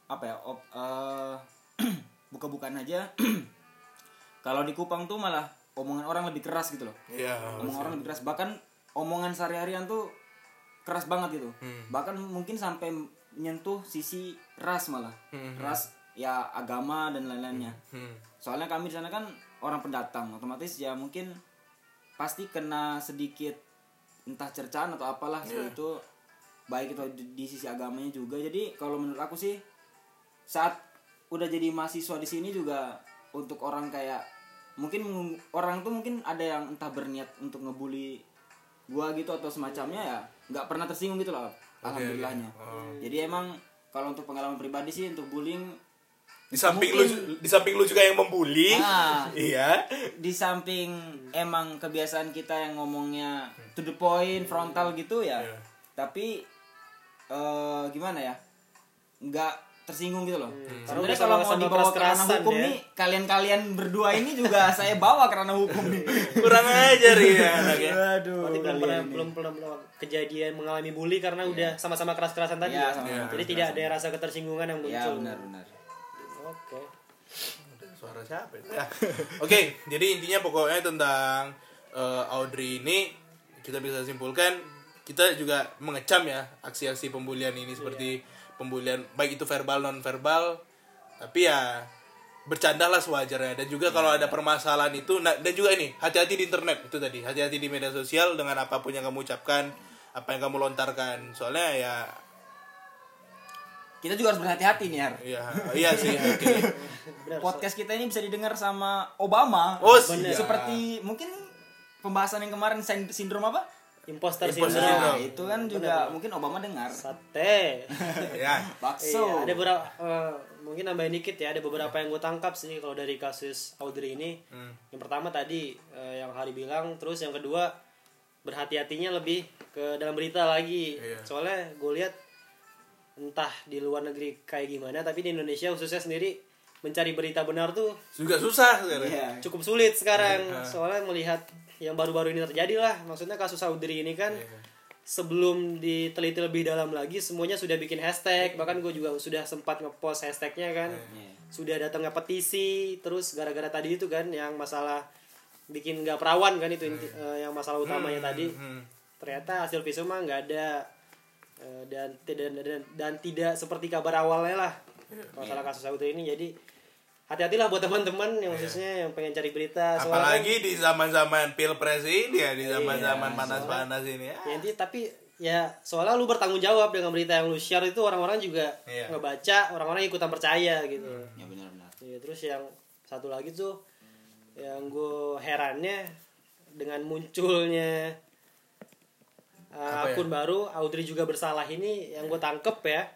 apa ya buka-bukaan aja. Kalau di Kupang tuh malah omongan orang lebih keras gitu loh. Omongan orang lebih keras, bahkan omongan sehari-harian tuh keras banget gitu. Bahkan mungkin sampai menyentuh sisi ras malah. Ras ya agama dan lain-lainnya. Soalnya kami di sana kan orang pendatang, otomatis ya mungkin pasti kena sedikit entah cercaan atau apalah seperti itu. Baik itu di sisi agamanya juga. Jadi kalau menurut aku sih saat udah jadi mahasiswa di sini juga untuk orang kayak mungkin orang tuh mungkin ada yang entah berniat untuk ngebully gua gitu atau semacamnya, ya nggak pernah tersinggung gitu loh, alhamdulillahnya. Jadi emang kalau untuk pengalaman pribadi sih untuk bullying, di samping lu juga yang membuli, iya, di samping emang kebiasaan kita yang ngomongnya to the point, frontal gitu ya, tapi gimana ya, nggak tersinggung gitu loh. Sebenarnya kalau mau dibawa ke ranah hukum ya? Nih kalian berdua ini juga saya bawa ke ranah hukum nih. Kurang ajar ya anaknya. Aduh. Belum pernah kejadian mengalami bully karena udah sama-sama keras-kerasan tadi. Ya, sama-sama. Jadi tidak ada rasa ketersinggungan yang muncul. Ya benar. Oke. Suara siapa itu? Ya. Oke, jadi intinya pokoknya tentang Audrey ini kita bisa simpulkan kita juga mengecam ya aksi-aksi pembulian ini, seperti pembulian baik itu verbal non verbal, tapi ya bercandalah sewajarnya. Dan juga kalau ada permasalahan itu, dan juga ini hati-hati di internet itu tadi, hati-hati di media sosial dengan apapun yang kamu ucapkan, apa yang kamu lontarkan, soalnya ya kita juga harus berhati-hati nih iya sih. Okay. Podcast kita ini bisa didengar sama Obama, seperti mungkin pembahasan yang kemarin sindrom apa? Imposter syndrome. Itu kan juga mungkin Obama dengar. Sate. Ya. Bakso. Iya, ada beberapa mungkin nambahin dikit ya, ada beberapa yang gue tangkap sih kalau dari kasus Audrey ini. Yang pertama tadi yang Hari bilang, terus yang kedua berhati-hatinya lebih ke dalam berita lagi. Iya. Soalnya gue lihat entah di luar negeri kayak gimana, tapi di Indonesia khususnya sendiri mencari berita benar tuh juga susah sekarang. Iya. Cukup sulit sekarang. Iya. Soalnya melihat yang baru-baru ini terjadi lah, maksudnya kasus Audrey ini kan sebelum diteliti lebih dalam lagi semuanya sudah bikin hashtag, bahkan gue juga sudah sempat ngepost hashtagnya kan, sudah datang petisi, terus gara-gara tadi itu kan yang masalah bikin nggak perawan kan itu yang masalah utamanya tadi, ternyata hasil visum mah nggak ada dan tidak seperti kabar awalnya lah masalah kasus Audrey ini. Jadi hati-hatilah buat teman-teman yang khususnya yang pengen cari berita. Apalagi di zaman-zaman pilpres ini ya, di zaman-zaman panas-panas ini. Ya, tapi ya soalnya lu bertanggung jawab dengan berita yang lu share itu, orang-orang juga ngebaca, orang-orang ikutan percaya gitu. Ya benar-benar. Ya, terus yang satu lagi tuh yang gue herannya dengan munculnya akun baru Audrey juga bersalah ini, yang gue tangkep ya.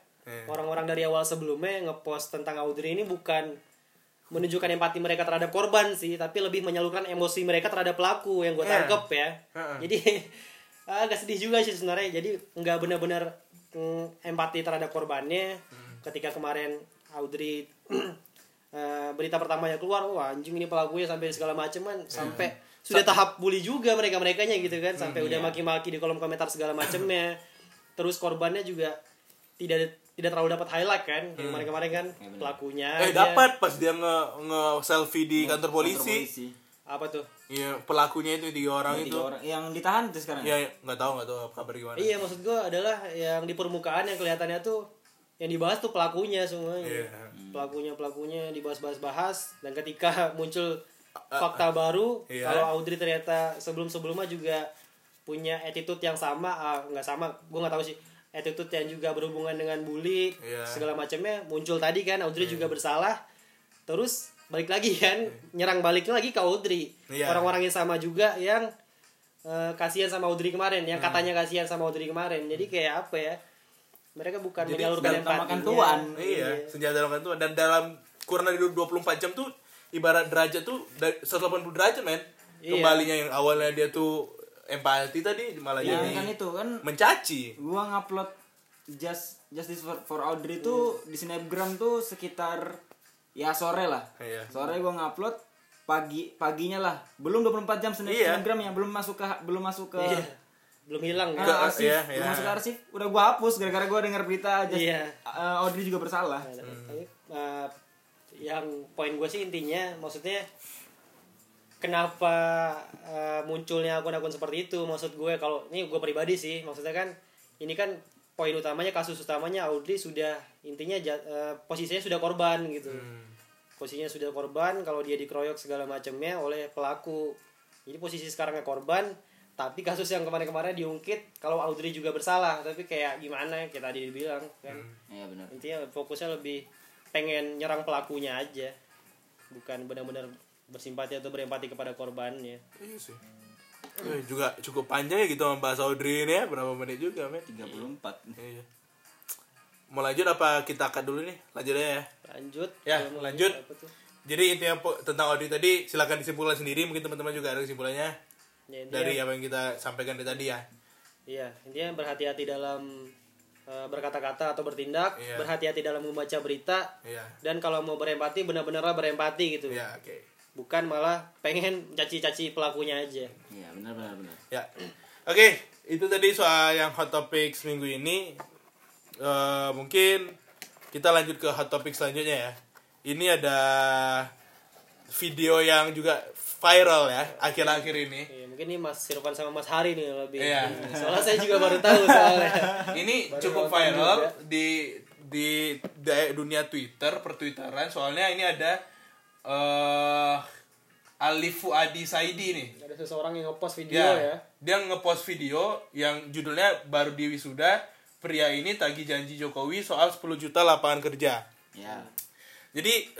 Orang-orang dari awal sebelumnya ngepost tentang Audrey ini bukan menunjukkan empati mereka terhadap korban sih, tapi lebih menyalurkan emosi mereka terhadap pelaku, yang gue tangkep ya. Jadi agak sedih juga sih sebenarnya. Jadi nggak benar-benar empati terhadap korbannya. Ketika kemarin Audrey berita pertamanya keluar, wah anjing ini pelakunya sampai segala macam kan, sampai sudah tahap bully juga mereka-merekanya gitu kan, sampai udah maki-maki di kolom komentar segala macamnya. Terus korbannya juga tidak terlalu dapat highlight kan, kemarin-kemarin kan pelakunya dapat pas dia nge-selfie di kantor polisi. Apa tuh? Iya, pelakunya itu 3 orang itu. 3 orang. Yang ditahan itu sekarang? Iya, enggak tahu apa kabar gimana. Iya, maksud gue adalah yang di permukaan yang kelihatannya tuh yang dibahas tuh pelakunya semuanya. Pelakunya dibahas-bahas, dan ketika muncul fakta baru kalau Audrey ternyata sebelum-sebelumnya juga punya attitude yang sama, enggak sama, gue enggak tahu sih. Attitude yang juga berhubungan dengan bully segala macamnya muncul tadi kan, Audrey juga bersalah, terus balik lagi kan nyerang baliknya lagi ke Audrey, orang-orang yang sama juga yang kasihan sama Audrey kemarin, yang katanya kasihan sama Audrey kemarin. Jadi kayak apa ya, mereka bukan menyalurkan empatinya, senjata makan tuan. Dan dalam kurang dari 24 jam tuh ibarat derajat tuh 180 derajat men, kembalinya yang awalnya dia tuh empati tadi malah jadi kan itu kan mencaci. Gua ngupload Justice for Audrey tuh di Snapgram tuh sekitar ya sore lah. Sore gua ngupload, paginya lah. Belum 24 jam Snapgram yang belum masuk ke belum hilang kan arsip. Belum masuk ke arsip, udah gua hapus gara-gara gua dengar berita Audrey juga bersalah. Yang poin gua sih intinya maksudnya kenapa munculnya akun-akun seperti itu, maksud gue kalau ini gue pribadi sih, maksudnya kan ini kan poin utamanya, kasus utamanya Audrey sudah intinya posisinya sudah korban gitu, posisinya sudah korban kalau dia dikeroyok segala macamnya oleh pelaku. Jadi posisi sekarangnya korban, tapi kasus yang kemarin-kemarin diungkit kalau Audrey juga bersalah, tapi kayak gimana kita tadi bilang kan, ya, benar. Intinya fokusnya lebih pengen nyerang pelakunya aja, bukan benar-benar bersimpati atau berempati kepada korbannya. Iya sih. Juga cukup panjang ya gitu membahas Audrey ini ya. Berapa menit juga, men? 34. Iya. Mau lanjut apa kita cut dulu nih? Lanjut aja ya. Lanjut. Ya, lanjut. Jadi intinya tentang Audrey tadi silakan disimpulkan sendiri, mungkin teman-teman juga ada kesimpulannya. Ya, dari apa yang kita sampaikan dari tadi ya. Iya, intinya berhati-hati dalam berkata-kata atau bertindak, iya. Berhati-hati dalam membaca berita. Iya. Dan kalau mau berempati benar-benarlah berempati gitu. Iya, oke. Okay. Bukan malah pengen caci-caci pelakunya aja. Iya, benar. Ya. Oke, itu tadi soal yang hot topic seminggu ini. Mungkin kita lanjut ke hot topic selanjutnya ya. Ini ada video yang juga viral ya akhir-akhir ini. Iya, mungkin ini Mas Irfan sama Mas Hari nih lebih. Iya. Soalnya saya juga baru tahu soalnya. Ini baru cukup viral juga. di dunia Twitter, pertwitteran. Soalnya ini ada Alifu Adi Saidi nih. Ada seseorang yang ngepost video ya. Dia ngepost video yang judulnya baru diwisuda, pria ini tagih janji Jokowi soal 10 juta lapangan kerja. Ya. Jadi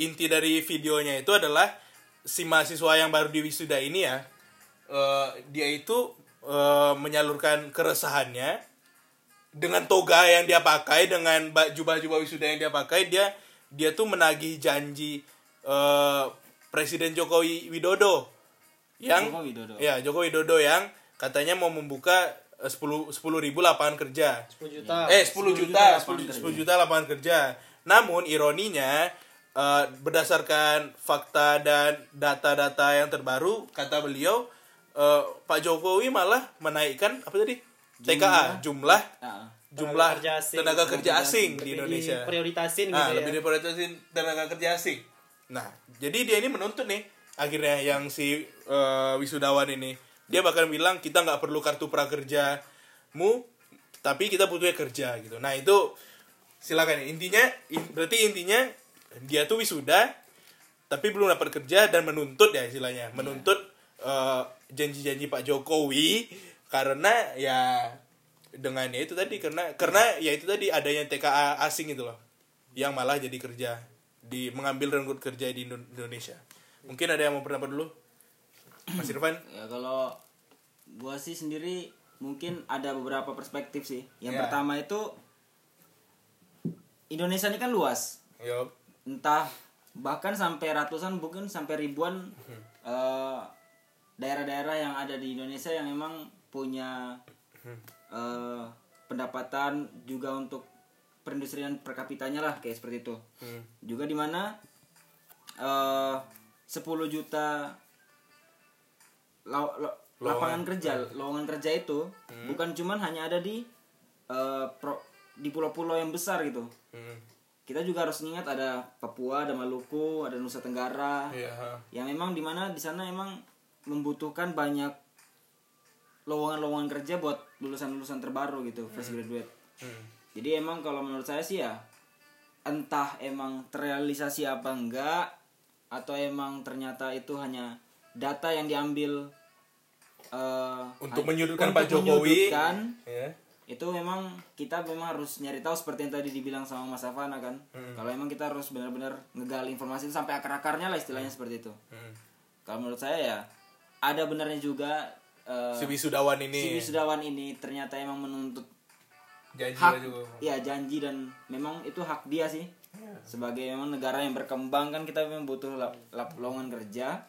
inti dari videonya itu adalah si mahasiswa yang baru diwisuda ini ya, dia itu menyalurkan keresahannya dengan toga yang dia pakai, dengan baju-baju wisuda yang dia pakai, dia tuh menagih janji Presiden Joko Widodo. Ya, Joko Widodo yang katanya mau membuka 10.000 lapangan kerja. 10 juta lapangan kerja. Namun ironinya berdasarkan fakta dan data-data yang terbaru, kata beliau Pak Jokowi malah menaikkan TKA jumlah tenaga kerja asing di Indonesia. Lebih diprioritasin tenaga kerja asing. Nah, jadi dia ini menuntut nih akhirnya yang si wisudawan ini. Dia bahkan bilang kita gak perlu kartu prakerjamu, tapi kita butuhnya kerja gitu. Nah itu silakan. Berarti intinya dia tuh wisuda tapi belum dapat kerja dan menuntut ya istilahnya. Menuntut janji-janji Pak Jokowi karena ya dengannya itu tadi. Karena ya itu tadi adanya TKA asing itu loh. Yang malah jadi kerja. Mengambil renggut kerja di Indonesia. Mungkin ada yang mau pendapat dulu, Mas Irfan? Ya kalau gua sih sendiri mungkin ada beberapa perspektif sih. Yang pertama itu Indonesia ini kan luas. Yep. Entah bahkan sampai ratusan mungkin sampai ribuan daerah-daerah yang ada di Indonesia yang memang punya pendapatan juga untuk perindustrian per kapitanya lah kayak seperti itu. Juga di mana 10 juta lapangan kerja, lowongan kerja itu bukan cuman hanya ada di pulau-pulau yang besar gitu. Kita juga harus ingat ada Papua, ada Maluku, ada Nusa Tenggara. Yang memang di mana di sana emang membutuhkan banyak lowongan kerja buat lulusan-lulusan terbaru gitu, fresh graduate. Jadi emang kalau menurut saya sih ya, entah emang terrealisasi apa enggak, atau emang ternyata itu hanya data yang diambil untuk menyudutkan Pak Jokowi. Itu memang kita memang harus nyari tahu seperti yang tadi dibilang sama Mas Afana kan. Kalau emang kita harus benar-benar ngegali informasi itu sampai akar-akarnya lah istilahnya seperti itu. Kalau menurut saya ya ada benarnya juga si wisudawan ini ternyata emang menuntut janji dan memang itu hak dia sih. Sebagai memang negara yang berkembang kan kita memang butuh lowongan kerja.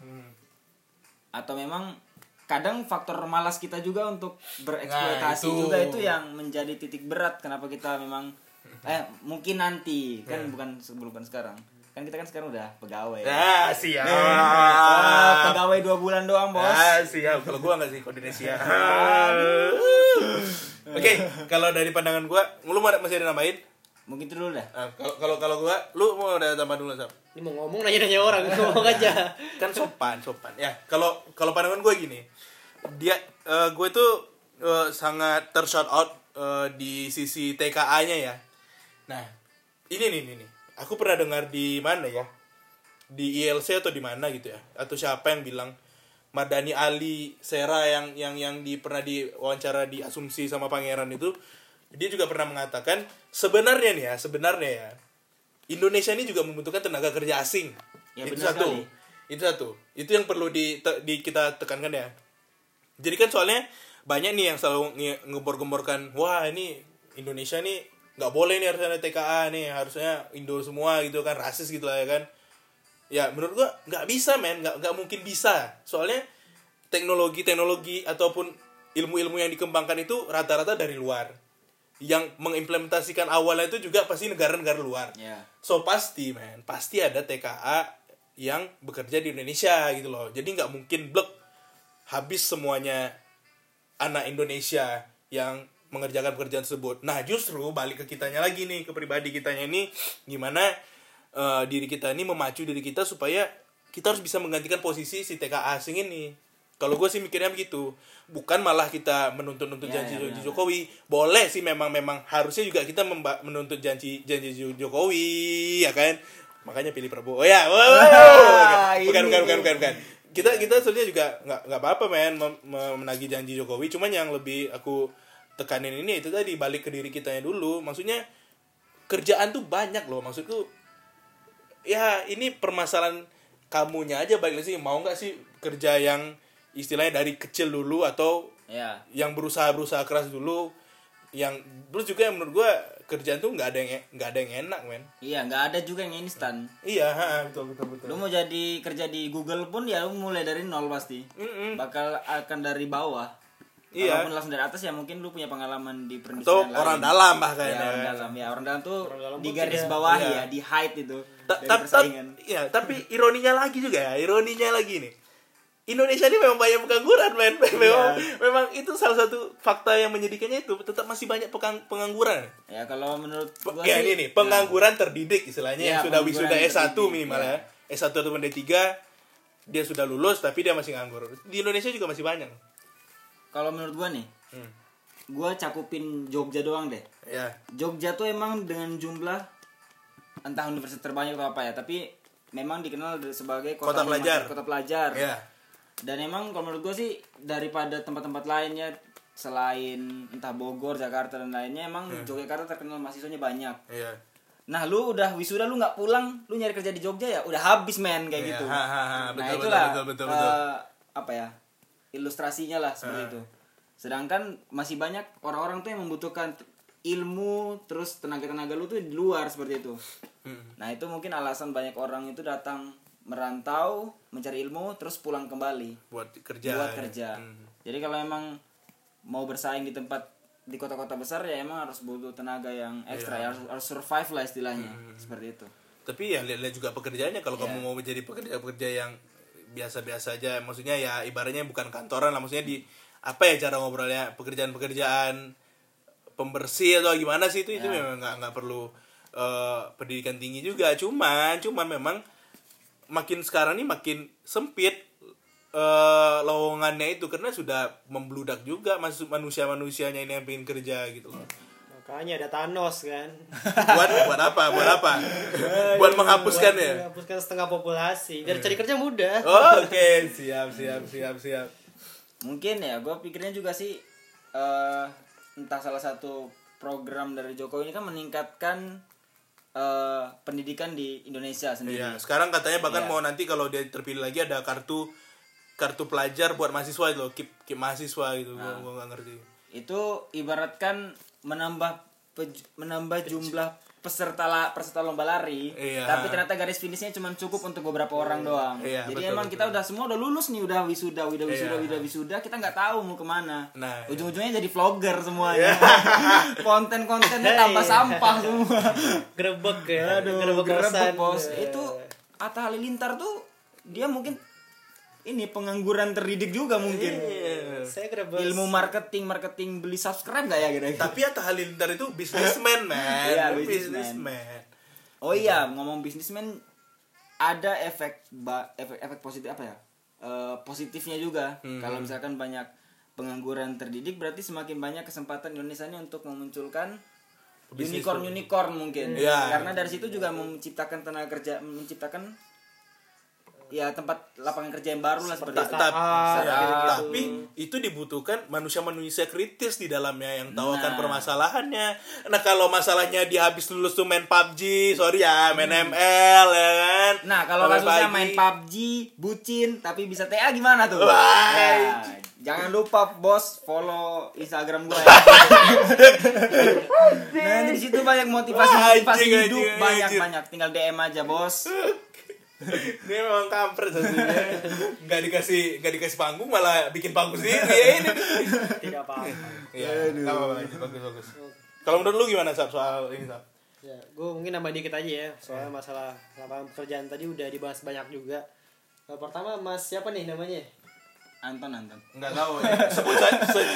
Atau memang kadang faktor malas kita juga untuk bereksploitasi juga itu yang menjadi titik berat kenapa kita memang mungkin nanti kan bukan sekarang. Kan kita kan sekarang udah pegawai. Siap. Pegawai 2 bulan doang, Bos. Siap. Kalau gua enggak sih koordinasi. Oke, kalau dari pandangan gua, lu masih ada nambahin? Mungkin itu dulu dah. Kalau gua, lu mau ada tambah dulu, Sam? Ini mau ngomong nanya-nanya orang, ngomong aja. Kan sopan. Ya, kalau pandangan gua gini. Gue tuh sangat ter-shout out di sisi TKA-nya ya. Nah, ini. Aku pernah dengar di mana ya? Di ILC atau di mana gitu ya? Atau siapa yang bilang Mardani Ali Sera yang pernah diwawancara di Asumsi sama Pangeran itu, dia juga pernah mengatakan sebenarnya Indonesia ini juga membutuhkan tenaga kerja asing. Ya, itu satu. Kali. Itu satu. Itu yang perlu di kita tekankan ya. Jadi kan soalnya banyak nih yang selalu ngebor-gemborkan, wah ini Indonesia nih nggak boleh nih, harusnya TKA nih, harusnya Indo semua gitu kan, rasis gitu lah ya kan. Ya menurut gua nggak bisa men, nggak mungkin bisa. Soalnya teknologi ataupun ilmu-ilmu yang dikembangkan itu rata-rata dari luar. Yang mengimplementasikan awalnya itu juga pasti negara-negara luar. Yeah. So pasti men, pasti ada TKA yang bekerja di Indonesia gitu loh. Jadi nggak mungkin blek habis semuanya anak Indonesia yang mengerjakan pekerjaan tersebut. Nah justru balik ke kitanya lagi nih, ke pribadi kitanya ini, gimana diri kita ini memacu diri kita supaya kita harus bisa menggantikan posisi si TKA asing ini. Kalau gue sih mikirnya begitu, bukan malah kita menuntut-nuntut janji Jokowi. Boleh sih memang harusnya juga kita menuntut janji Jokowi, ya kan? Makanya pilih Prabowo. Oh ya, bukan. Kita sebenarnya juga nggak apa-apa men menagih janji Jokowi. Cuman yang lebih aku tekanin ini itu tadi, balik ke diri kitanya dulu. Maksudnya kerjaan tuh banyak loh. Maksudku ya ini permasalahan kamunya aja, balik lagi mau nggak sih kerja yang istilahnya dari kecil dulu atau yeah, yang berusaha keras dulu, yang terus juga yang menurut gue kerjaan tuh nggak ada yang enak men. Iya, nggak ada juga yang instan. Iya, betul. Lu mau jadi kerja di Google pun ya lu mulai dari nol pasti. Mm-mm. Bakal akan dari bawah. Iya. Walaupun langsung dari atas ya mungkin lu punya pengalaman di perindustrian lain. Atau orang dalam bahkan. Ya, orang dalam tuh di garis bawah ya, di height itu. Tapi ironinya lagi nih. Indonesia ini memang banyak pengangguran, men. Memang itu salah satu fakta yang menyedihkannya, itu tetap masih banyak pengangguran. Ya kalau menurut gua ya, sih, ini nih, pengangguran terdidik istilahnya, yang sudah wisuda S1 minimal ya. S1 atau D3 dia sudah lulus tapi dia masih nganggur. Di Indonesia juga masih banyak. Kalau menurut gua nih, gua cakupin Jogja doang deh. Ya. Jogja tuh emang dengan jumlah entah universitas terbanyak atau apa ya, tapi memang dikenal sebagai kota pelajar. Kota pelajar. Ya. Dan emang kalau menurut gue sih daripada tempat-tempat lainnya selain entah Bogor, Jakarta dan lainnya, emang Yogyakarta terkenal mahasiswanya banyak. Iya. Nah lu udah wisuda lu nggak pulang, lu nyari kerja di Jogja ya udah habis men kayak gitu. Nah itulah apa ya ilustrasinya lah seperti itu. Sedangkan masih banyak orang-orang tuh yang membutuhkan ilmu terus tenaga lu tuh di luar seperti itu. Nah itu mungkin alasan banyak orang itu datang merantau mencari ilmu terus pulang kembali buat kerja. Jadi kalau emang mau bersaing di kota-kota besar ya emang harus butuh tenaga yang ekstra, harus survive lah istilahnya, seperti itu. Tapi ya lihat juga pekerjaannya. Kalau kamu mau menjadi pekerja yang biasa-biasa aja, maksudnya ya ibaratnya bukan kantoran lah, maksudnya di apa ya cara ngobrolnya, pekerjaan pembersih atau gimana sih itu memang nggak perlu pendidikan tinggi juga. Cuman memang makin sekarang ini makin sempit lowongannya itu karena sudah membludak juga manusia-manusianya ini yang pengen kerja gitu loh. Makanya ada Thanos kan. Buat apa? Buat menghapuskan ya. Menghapuskan setengah populasi. Biar cari kerja mudah. Oh, oke. Siap. Mungkin ya gue pikirnya juga sih entah salah satu program dari Jokowi ini kan meningkatkan pendidikan di Indonesia sendiri. Iya, sekarang katanya bahkan mau nanti kalau dia terpilih lagi ada kartu pelajar buat mahasiswa itu loh, keep mahasiswa gitu. Nah, gua enggak ngerti. Itu ibaratkan menambah jumlah peserta lomba lari, tapi ternyata garis finishnya cuma cukup untuk beberapa orang doang. Iya, jadi betul, emang betul. Kita udah lulus nih, udah wisuda, kita nggak tahu mau kemana. Nah, ujung-ujungnya jadi vlogger semuanya. Konten-kontennya tambah sampah semua. Grebek ya, grebek bos. Itu Atta Halilintar tuh dia mungkin ini pengangguran terdidik juga mungkin. Iya, saya kira ilmu marketing beli subscribe nggak ya kira-kira. Tapi Atta Halilintar itu businessman man. Iya, businessman. Oh iya, ngomong businessman ada efek positif apa ya? Positifnya juga. Kalau misalkan banyak pengangguran terdidik berarti semakin banyak kesempatan Indonesia ini untuk memunculkan unicorn mungkin. Karena dari situ juga menciptakan tenaga kerja, menciptakan ya tempat lapangan kerja yang baru lah seperti tapi itu dibutuhkan manusia-manusia kritis di dalamnya yang tahu akan permasalahannya. Nah, kalau masalahnya dia habis lulus tuh main PUBG, sorry ya, main ML ya kan. Nah, kalau kasusnya main PUBG, bucin tapi bisa TA gimana tuh? Nah, jangan lupa bos follow Instagram gue. Nah, di situ banyak motivasi hidup, banyak-banyak. Tinggal DM aja, bos. Dia memang kampret sebenarnya. Enggak dikasih panggung malah bikin panggung sendiri. Ya ini. Tidak apa-apa. Iya, enggak apa-apa. Bagus. Kalau menurut lu gimana soal ini, Sab? Ya, gue mungkin nambah dikit aja ya. Soalnya masalah lapangan pekerjaan tadi udah dibahas banyak juga. Pertama, Mas siapa nih namanya? Anton. Enggak tahu. Ya.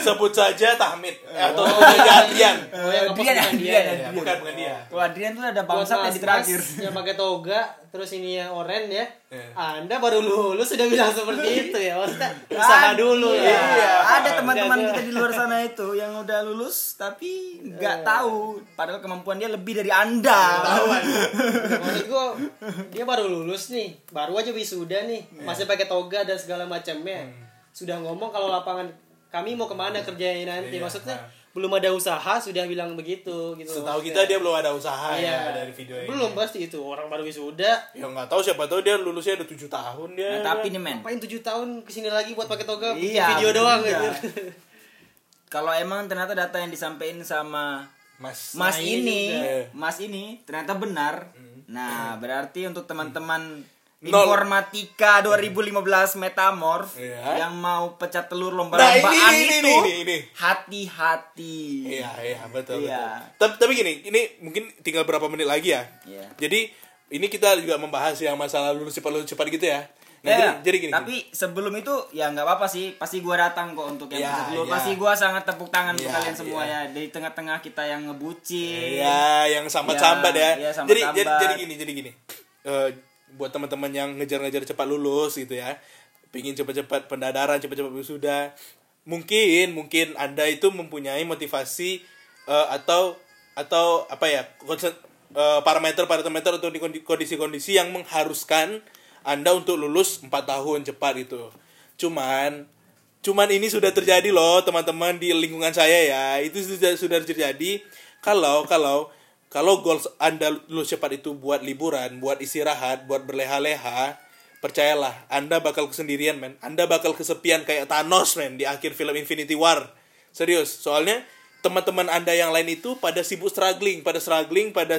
Sebut saja Tahmid atau Adrian. Adrian. Bukan dia. Oh, Adrian tuh ada bangsat yang terakhir. Yang pakai toga, terus ini yang oranye ya. Anda baru lulus sudah bilang seperti itu ya. Usaha dulu ya. Ada teman-teman kita di luar sana itu yang udah lulus tapi enggak tahu padahal kemampuan dia lebih dari Anda. Maksud gue dia baru lulus nih, baru aja wisuda nih, masih pakai toga dan segala macamnya. Sudah ngomong kalau lapangan kami mau kemana kerjain nanti, maksudnya belum ada usaha sudah bilang begitu gitu. Setahu kita dia belum ada usaha ya dari video ini. Belum pasti itu orang baru wisuda. Ya nggak tahu, siapa tahu dia lulusnya udah 7 tahun dia. Nah, tapi nih men. Ngapain 7 tahun kesini lagi buat pakai toga video doang gitu. Kalau emang ternyata data yang disampaikan sama Mas ini ternyata benar. Nah, berarti untuk teman-teman Informatika 2015 Metamorph yang mau pecah telur lomba-lombaan ini. Hati-hati. Iya, betul. Tapi gini, ini mungkin tinggal berapa menit lagi ya. Yeah. Jadi ini kita juga membahas yang masalah lulus cepat gitu ya. Jadi gini. Tapi sebelum itu ya enggak apa-apa sih, pasti gua datang kok untuk yang pecah telur. Pasti gua sangat tepuk tangan untuk kalian semua ya dari tengah-tengah kita yang ngebucin. Yang sambat-sambat ya. Jadi gini. Buat teman-teman yang ngejar-ngejar cepat lulus gitu ya, pingin cepat-cepat pendadaran, cepat-cepat wisuda, mungkin Anda itu mempunyai motivasi atau apa ya, parameter untuk kondisi-kondisi yang mengharuskan Anda untuk lulus 4 tahun cepat gitu. Cuman ini sudah terjadi loh teman-teman di lingkungan saya ya, itu sudah terjadi. Kalau goals Anda lulus cepat itu buat liburan, buat istirahat, buat berleha-leha, percayalah, Anda bakal kesendirian, men. Anda bakal kesepian kayak Thanos, men, di akhir film Infinity War. Serius, soalnya teman-teman Anda yang lain itu pada sibuk struggling, pada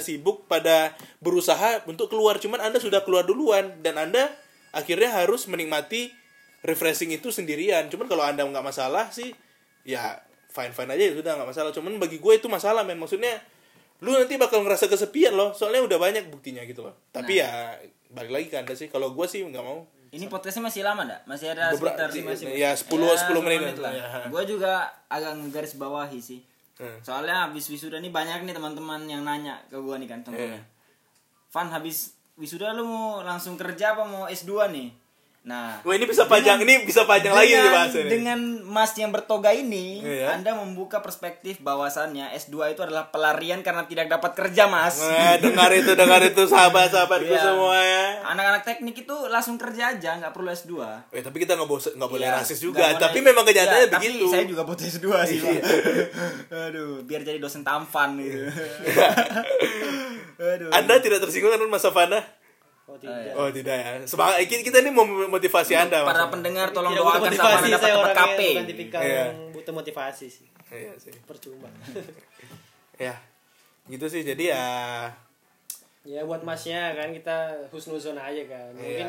sibuk, pada berusaha untuk keluar. Cuman Anda sudah keluar duluan, dan Anda akhirnya harus menikmati refreshing itu sendirian. Cuman kalau Anda nggak masalah sih, ya fine-fine aja, sudah nggak masalah. Cuman bagi gue itu masalah, men. Maksudnya, lu nanti bakal ngerasa kesepian loh, soalnya udah banyak buktinya gitu loh. Tapi ya balik lagi ke Anda sih. Kalau gue sih nggak mau. Ini podcastnya masih lama nggak? Masih ada sekitar 10 menit lah. Gue juga agak ngegaris bawahi sih. Soalnya habis wisuda nih banyak nih teman-teman yang nanya ke gue nih kan temennya. Fan, habis wisuda lu mau langsung kerja apa mau S2 nih? Nah, ini bisa panjang lagi nih bahasanya. Dengan Mas yang bertoga ini, Anda membuka perspektif bahwasannya S2 itu adalah pelarian karena tidak dapat kerja, Mas. Dengar itu sahabat-sahabatku semua ya. Anak-anak teknik itu langsung kerja aja, enggak perlu S2. Tapi kita enggak boleh rasis juga. Tapi memang kenyataannya begitu. Tapi saya juga butuh S2 sih. Aduh, biar jadi dosen tampan gitu. Aduh. Anda tidak tersinggung kan Mas Savana? Oh tidak ya. Semangat kita ini memotivasi Anda. Para pendengar tolong doakan sama dapat tempat KP. Butuh motivasi sih. Iya sih. Percuma. Ya. Gitu sih, jadi ya buat Masnya kan kita husnuzon aja kan. Mungkin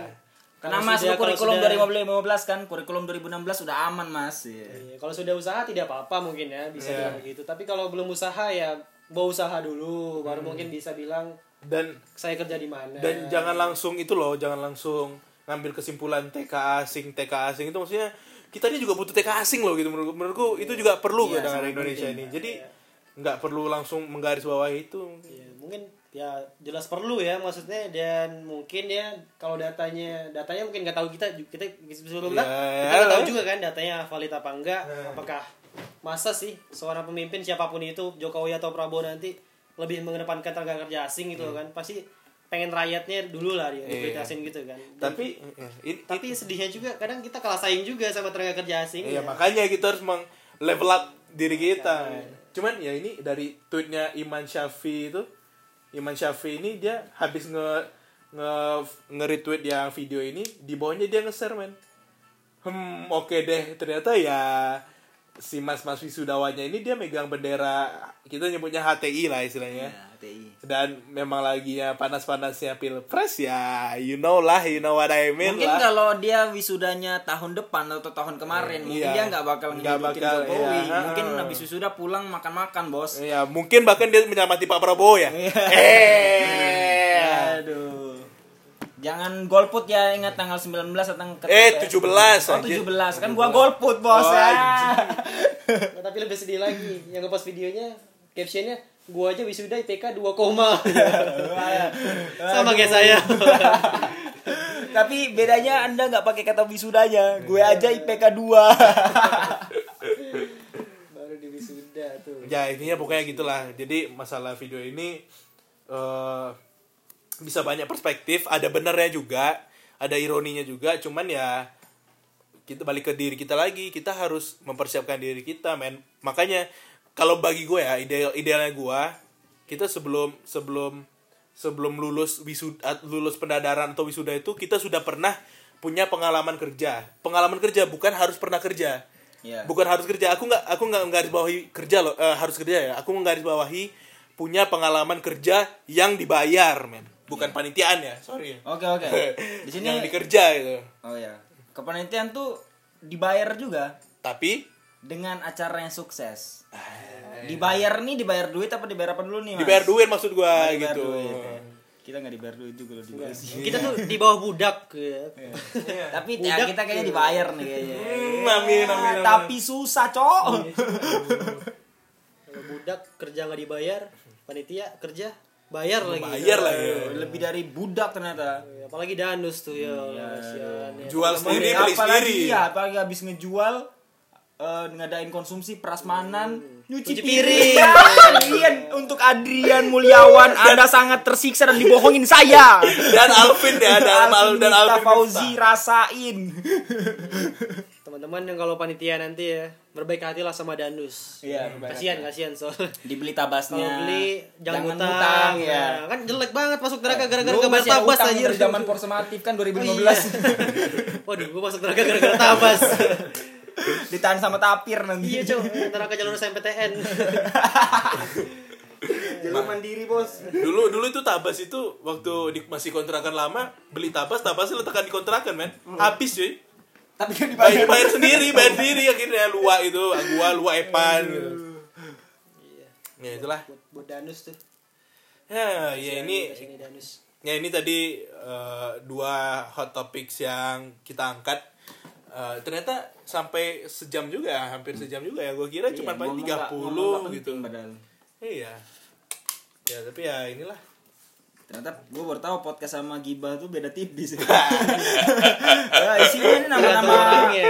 karena Mas kurikulum 2015 kan, kurikulum 2016 sudah aman Mas. Iya. Kalau sudah usaha tidak apa-apa mungkin ya bisa bilang begitu. Tapi kalau belum usaha ya mau usaha dulu baru mungkin bisa bilang dan saya kerja di mana. Dan jangan langsung ngambil kesimpulan TK asing itu, maksudnya kita ini juga butuh TK asing loh gitu menurutku. Itu juga perlu dengan Indonesia ini. Jadi nggak perlu langsung menggaris bawah itu. Mungkin ya jelas perlu ya maksudnya, dan mungkin ya kalau datanya mungkin nggak tahu, kita sebelumnya kita nggak tahu juga kan datanya valid apa enggak. Apakah masa sih seorang pemimpin siapapun itu, Jokowi atau Prabowo nanti, lebih mengedepankan tenaga kerja asing gitu kan. Pasti pengen rakyatnya dulu lah dia diprioritasin gitu kan. Tapi sedihnya juga kadang kita kalah saing juga sama tenaga kerja asing. Iya, makanya kita harus level up diri kita. Cuman ya ini dari tweetnya Iman Syafi itu. Iman Syafi ini dia habis nge-retweet yang video ini, di bawahnya dia nge-share, men. Oke deh, ternyata ya si mas-mas wisudawanya ini dia megang bendera, kita nyebutnya HTI lah istilahnya. Ya, HTI. Dan memang lagi ya panas-panasnya pilpres ya, you know what I mean. Mungkin kalau dia wisudanya tahun depan atau tahun kemarin, mungkin dia nggak bakal ngikutin Jokowi. Ya. Mungkin habis wisuda pulang makan-makan, bos. Iya, mungkin bahkan dia menyamati Pak Prabowo ya. Aduh. Jangan golput ya, ingat tanggal 19 atau 17. Oh, 17. Kan gua golput, bos. Oh, ya. Nah, tapi lebih sedih lagi. Yang ngepost videonya, captionnya, gua aja wisuda IPK 2, sama kayak saya. Tapi bedanya Anda enggak pakai kata wisudanya. Gue aja IPK 2. Baru di wisuda tuh. Ya, intinya pokoknya gitulah. Jadi masalah video ini bisa banyak perspektif, ada benernya juga, ada ironinya juga, cuman ya kita balik ke diri kita lagi, kita harus mempersiapkan diri kita, men. Makanya kalau bagi gue ya, idealnya gue, kita sebelum lulus pendadaran atau wisuda itu kita sudah pernah punya pengalaman kerja. Pengalaman kerja bukan harus pernah kerja. Yeah. Bukan harus kerja. Aku enggak garis bawahi kerja loh, harus kerja ya. Aku garis bawahi punya pengalaman kerja yang dibayar, men. Bukan panitiaan ya, sorry. Oke. Di sini yang dikerja gitu. Oh ya. Kepanitiaan tuh dibayar juga, tapi dengan acara yang sukses. Dibayar nih, dibayar duit apa dibayar apa dulu nih, Mas? Dibayar duit maksud gua gitu. Duit, ya. Kita enggak dibayar duit juga loh, dibayar. Kita tuh di bawah budak ya. Tapi budak, kita kayaknya dibayar nih kayaknya. Amin. Tapi susah, Cok. Budak kerja enggak dibayar, panitia kerja bayar lagi ya. Lebih dari budak ternyata, apalagi Danus tuh ya. Jual sendiri beli sendiri ya, apalagi habis ngejual ngadain konsumsi prasmanan, nyuci piring. Kalian untuk Adrian Mulyawan Anda sangat tersiksa dan dibohongin saya dan Alvin ya, dan Alvin Fauzi rasain. Teman-teman yang kalau panitia nanti ya, berbaik hatilah sama Danus. Iya, kasihan soalnya. Dibeli tabasnya. Kalau beli jangan utang ya. Kan jelek banget masuk neraka gara-gara kebayar tabas anjir. Zaman Porsematif kan 2015. Oh, iya. Waduh, gua masuk neraka gara-gara tabas. Ditahan sama tapir nanti. Iya, Cok. Neraka jalur SMPTN. Jalur mandiri, bos. Dulu itu tabas itu waktu masih kontrakan lama, beli tabasnya letakkan di kontrakan, men. Habis, cuy. Tapi kan bayar sendiri akhirnya luak itu, luak Epan gitu. Iya. Ya itulah buat Danus tuh. Ini tadi dua hot topics yang kita angkat. Ternyata sampai sejam juga, hampir sejam juga ya. Gua kira cuma paling 30 gitu. Iya. Ya, tapi ya inilah. Ternyata gue baru tahu podcast sama Ghibah tuh beda tipis. Ya, isinya ini nama-nama ya.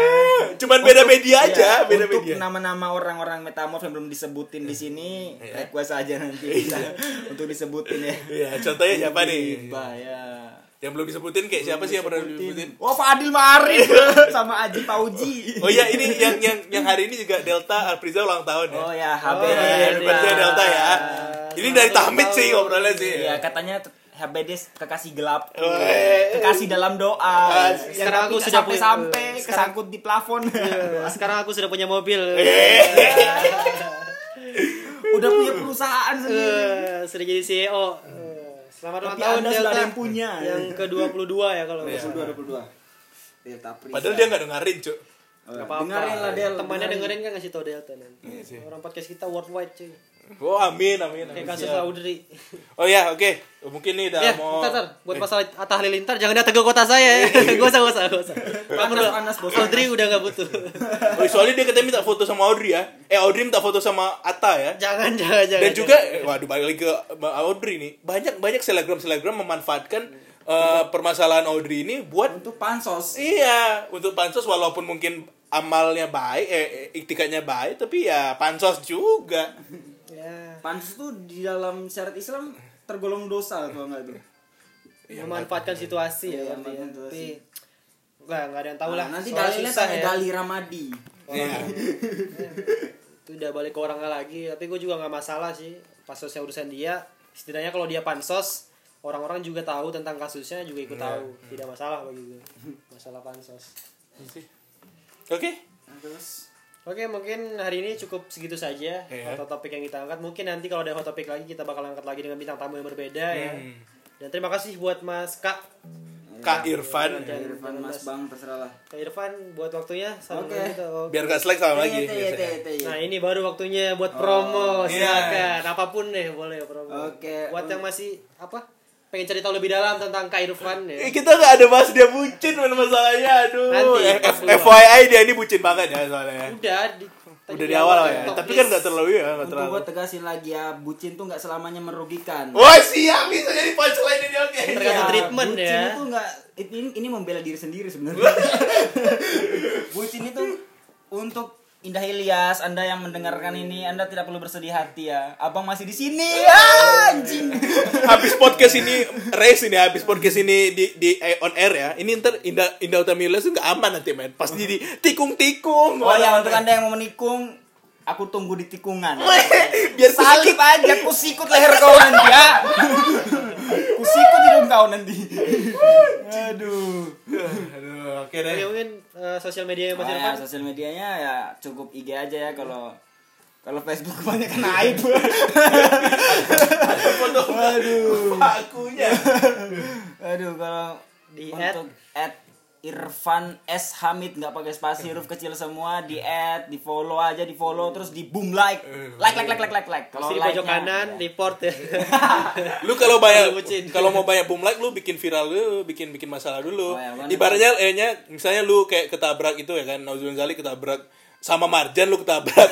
Cuman beda media aja, beda media. Untuk nama-nama orang-orang metamorf yang belum disebutin di sini, request aja nanti untuk disebutin ya. Iya, contohnya siapa nih? Ghibah ya. Yang belum disebutin kayak siapa sih yang pernah disebutin? Oh, Pak Adil Ma'arif sama Aji Pauji. Oh iya, ini yang hari ini juga Delta Arprizia ulang tahun ya. Oh ya, HBD Delta ya. Ini dari Tahmid sih ngobrolnya sih. Iya, katanya HBD kekasih gelap. Kekasih dalam doa. Sekarang aku sudah sampai kesangkut di plafon. Sekarang aku sudah punya mobil. Udah punya perusahaan sendiri. Sudah jadi CEO. Selamat ulang tahun Delta yang punya. Yang ke-22 ya kalau 22. Delta Pri. Padahal dia enggak dengerin, Cuk. Enggak apa-apa. Dengerin lah Delta. Temannya dengerin kan ngasih tahu Delta nanti. Orang podcast kita worldwide, cuy. Oh, amin. Kayak kasus Audrey. Oh ya, oke. Mungkin nih udah mau. Ya, buat masalah Atta Halilintar jangan datang ke kota saya ya. Gua usah. Kamu Anas bos. Audrey udah enggak butuh. Oh, soalnya dia katanya minta foto sama Audrey ya. Audrey minta foto sama Atta ya. Jangan. Dan juga waduh balik lagi ke Audrey nih. Banyak selebgram memanfaatkan permasalahan Audrey ini buat untuk pansos. Iya, untuk pansos walaupun mungkin amalnya baik, iktikadnya baik, tapi ya pansos juga. Pansus tuh di dalam syariat Islam tergolong dosa kalau enggak itu. memanfaatkan situasi ya, tapi nggak ada yang tahu lah. Nanti dalilnya kayak Dali Ramadi. Itu udah balik ke orangnya lagi, tapi gue juga nggak masalah sih pansosnya urusan dia. Setidaknya kalau dia pansos, orang-orang juga tahu tentang kasusnya, juga ikut tahu, tidak masalah bagi gue masalah pansos. Oke, mungkin hari ini cukup segitu saja hot topik yang kita angkat. Mungkin nanti kalau ada hot topik lagi kita bakal angkat lagi dengan bintang tamu yang berbeda ya. Dan terima kasih buat Mas Kak Irfan. Dan Irfan Mas Bang terserahlah. Kak Irfan buat waktunya. Oke. Biar gak selek sama lagi. Nah, ini baru waktunya buat promo. Silakan. Apapun deh boleh promo. Oke. Buat yang masih pengen cari tahu lebih dalam tentang Kak Irfan ya. Kita nggak ada bahas dia bucin mana masalahnya, aduh. FYI dia ini bucin banget ya soalnya. Udah di awal ya. Tapi kan nggak terlalu ya. Gue tegasin lagi ya, bucin tuh nggak selamanya merugikan. Wah siap bisa jadi punchline ini oke. Tergantung treatment bucin ya. Bucin itu nggak ini membela diri sendiri sebenarnya. Bucin itu untuk Indah Ilyas, Anda yang mendengarkan ini, Anda tidak perlu bersedih hati ya. Abang masih di sini. Anjing. Habis podcast ini di on air ya. Ini ntar Indah Utami Ilyas enggak aman nanti, men. Pasti di tikung-tikung. Oh ya, untuk Anda yang mau menikung, aku tunggu di tikungan. Biar salip aja ku sikut leher kau nanti ya. Ku sikut hidung kau nanti. Aduh. Oke deh. Mungkin sosial media Mas Irfan. Sosial medianya ya cukup IG aja ya, kalau Facebook banyak kena aib. Aduh. Pakunya. Aduh, kalau di untuk @ Irfan S Hamid enggak pakai spasi, huruf kecil semua, di @ di follow aja, di follow terus di boom like. Kalau di pojok kanan report ya. Lu kalau banyak kalau mau banyak boom like, lu bikin viral dulu, bikin masalah dulu. Ibaratnya misalnya lu kayak ketabrak itu ya kan, Nauzul Zali ketabrak sama Marjan, lu ketabrak.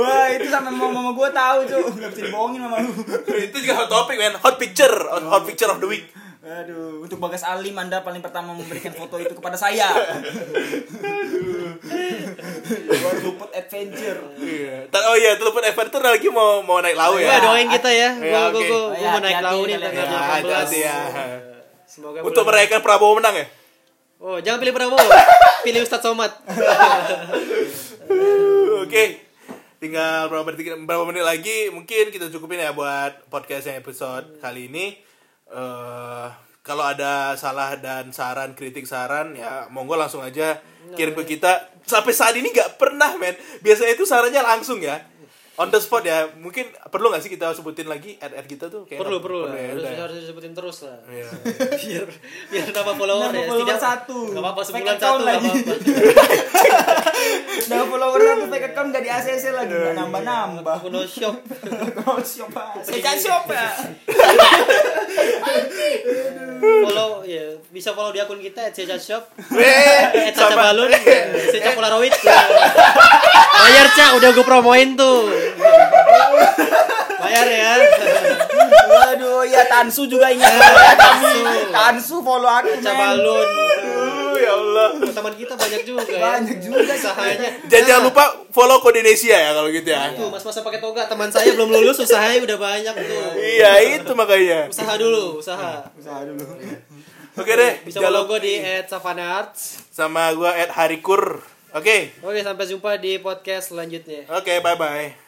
Wah, itu sama mama gue tahu, Cuk. Enggak bisa dibohongin mama lu. Itu juga hot topic, man. Hot picture of the week. Aduh, untuk Bagas Alim, Anda paling pertama memberikan foto itu kepada saya. Luput Adventure. Iya. Oh iya, Luput Adventure lagi mau naik laut ya. Doain kita ya. Gua mau naik laut nih tanggal 18. Ya. Semoga untuk merayakan Prabowo menang ya. Oh, jangan pilih Prabowo. Pilih Ustadz Somad. Oke. Tinggal berapa menit lagi, mungkin kita cukupin ya buat podcast yang episode kali ini. Kalau ada salah dan kritik saran ya monggo langsung aja kirim ke kita. Sampai saat ini nggak pernah, men. Biasanya itu sarannya langsung ya, on the spot ya. Mungkin perlu nggak sih kita sebutin lagi ad kita tuh? Kayak perlu ya. Harus disebutin terus lah. Yeah. biar nama follower ya. Tidak satu. Gak apa-apa sebulan satu lagi. Nama follower satu fake account nggak di ACC lagi. Nambah. Photoshop. Saya shop ya. Follow ya, bisa follow di akun kita @cecatshop. @cacabalun, @cecapolaroid. Bayar, Cak, udah gue promoin tuh. Bayar ya. Waduh, ya Tansu juga ingat. Tansu follow aku, Cacabalun. Ya Allah. Teman kita banyak juga usahanya. Jangan lupa follow Kode Indonesia ya kalau gitu ya. Tuh, Mas pakai toga, teman saya belum lulus usahanya udah banyak tuh. Iya, itu makanya. Usaha dulu. Oke deh. Bisa follow gue di @savanarts sama gue @harikur. Oke. Oke, sampai jumpa di podcast selanjutnya. Oke, bye-bye.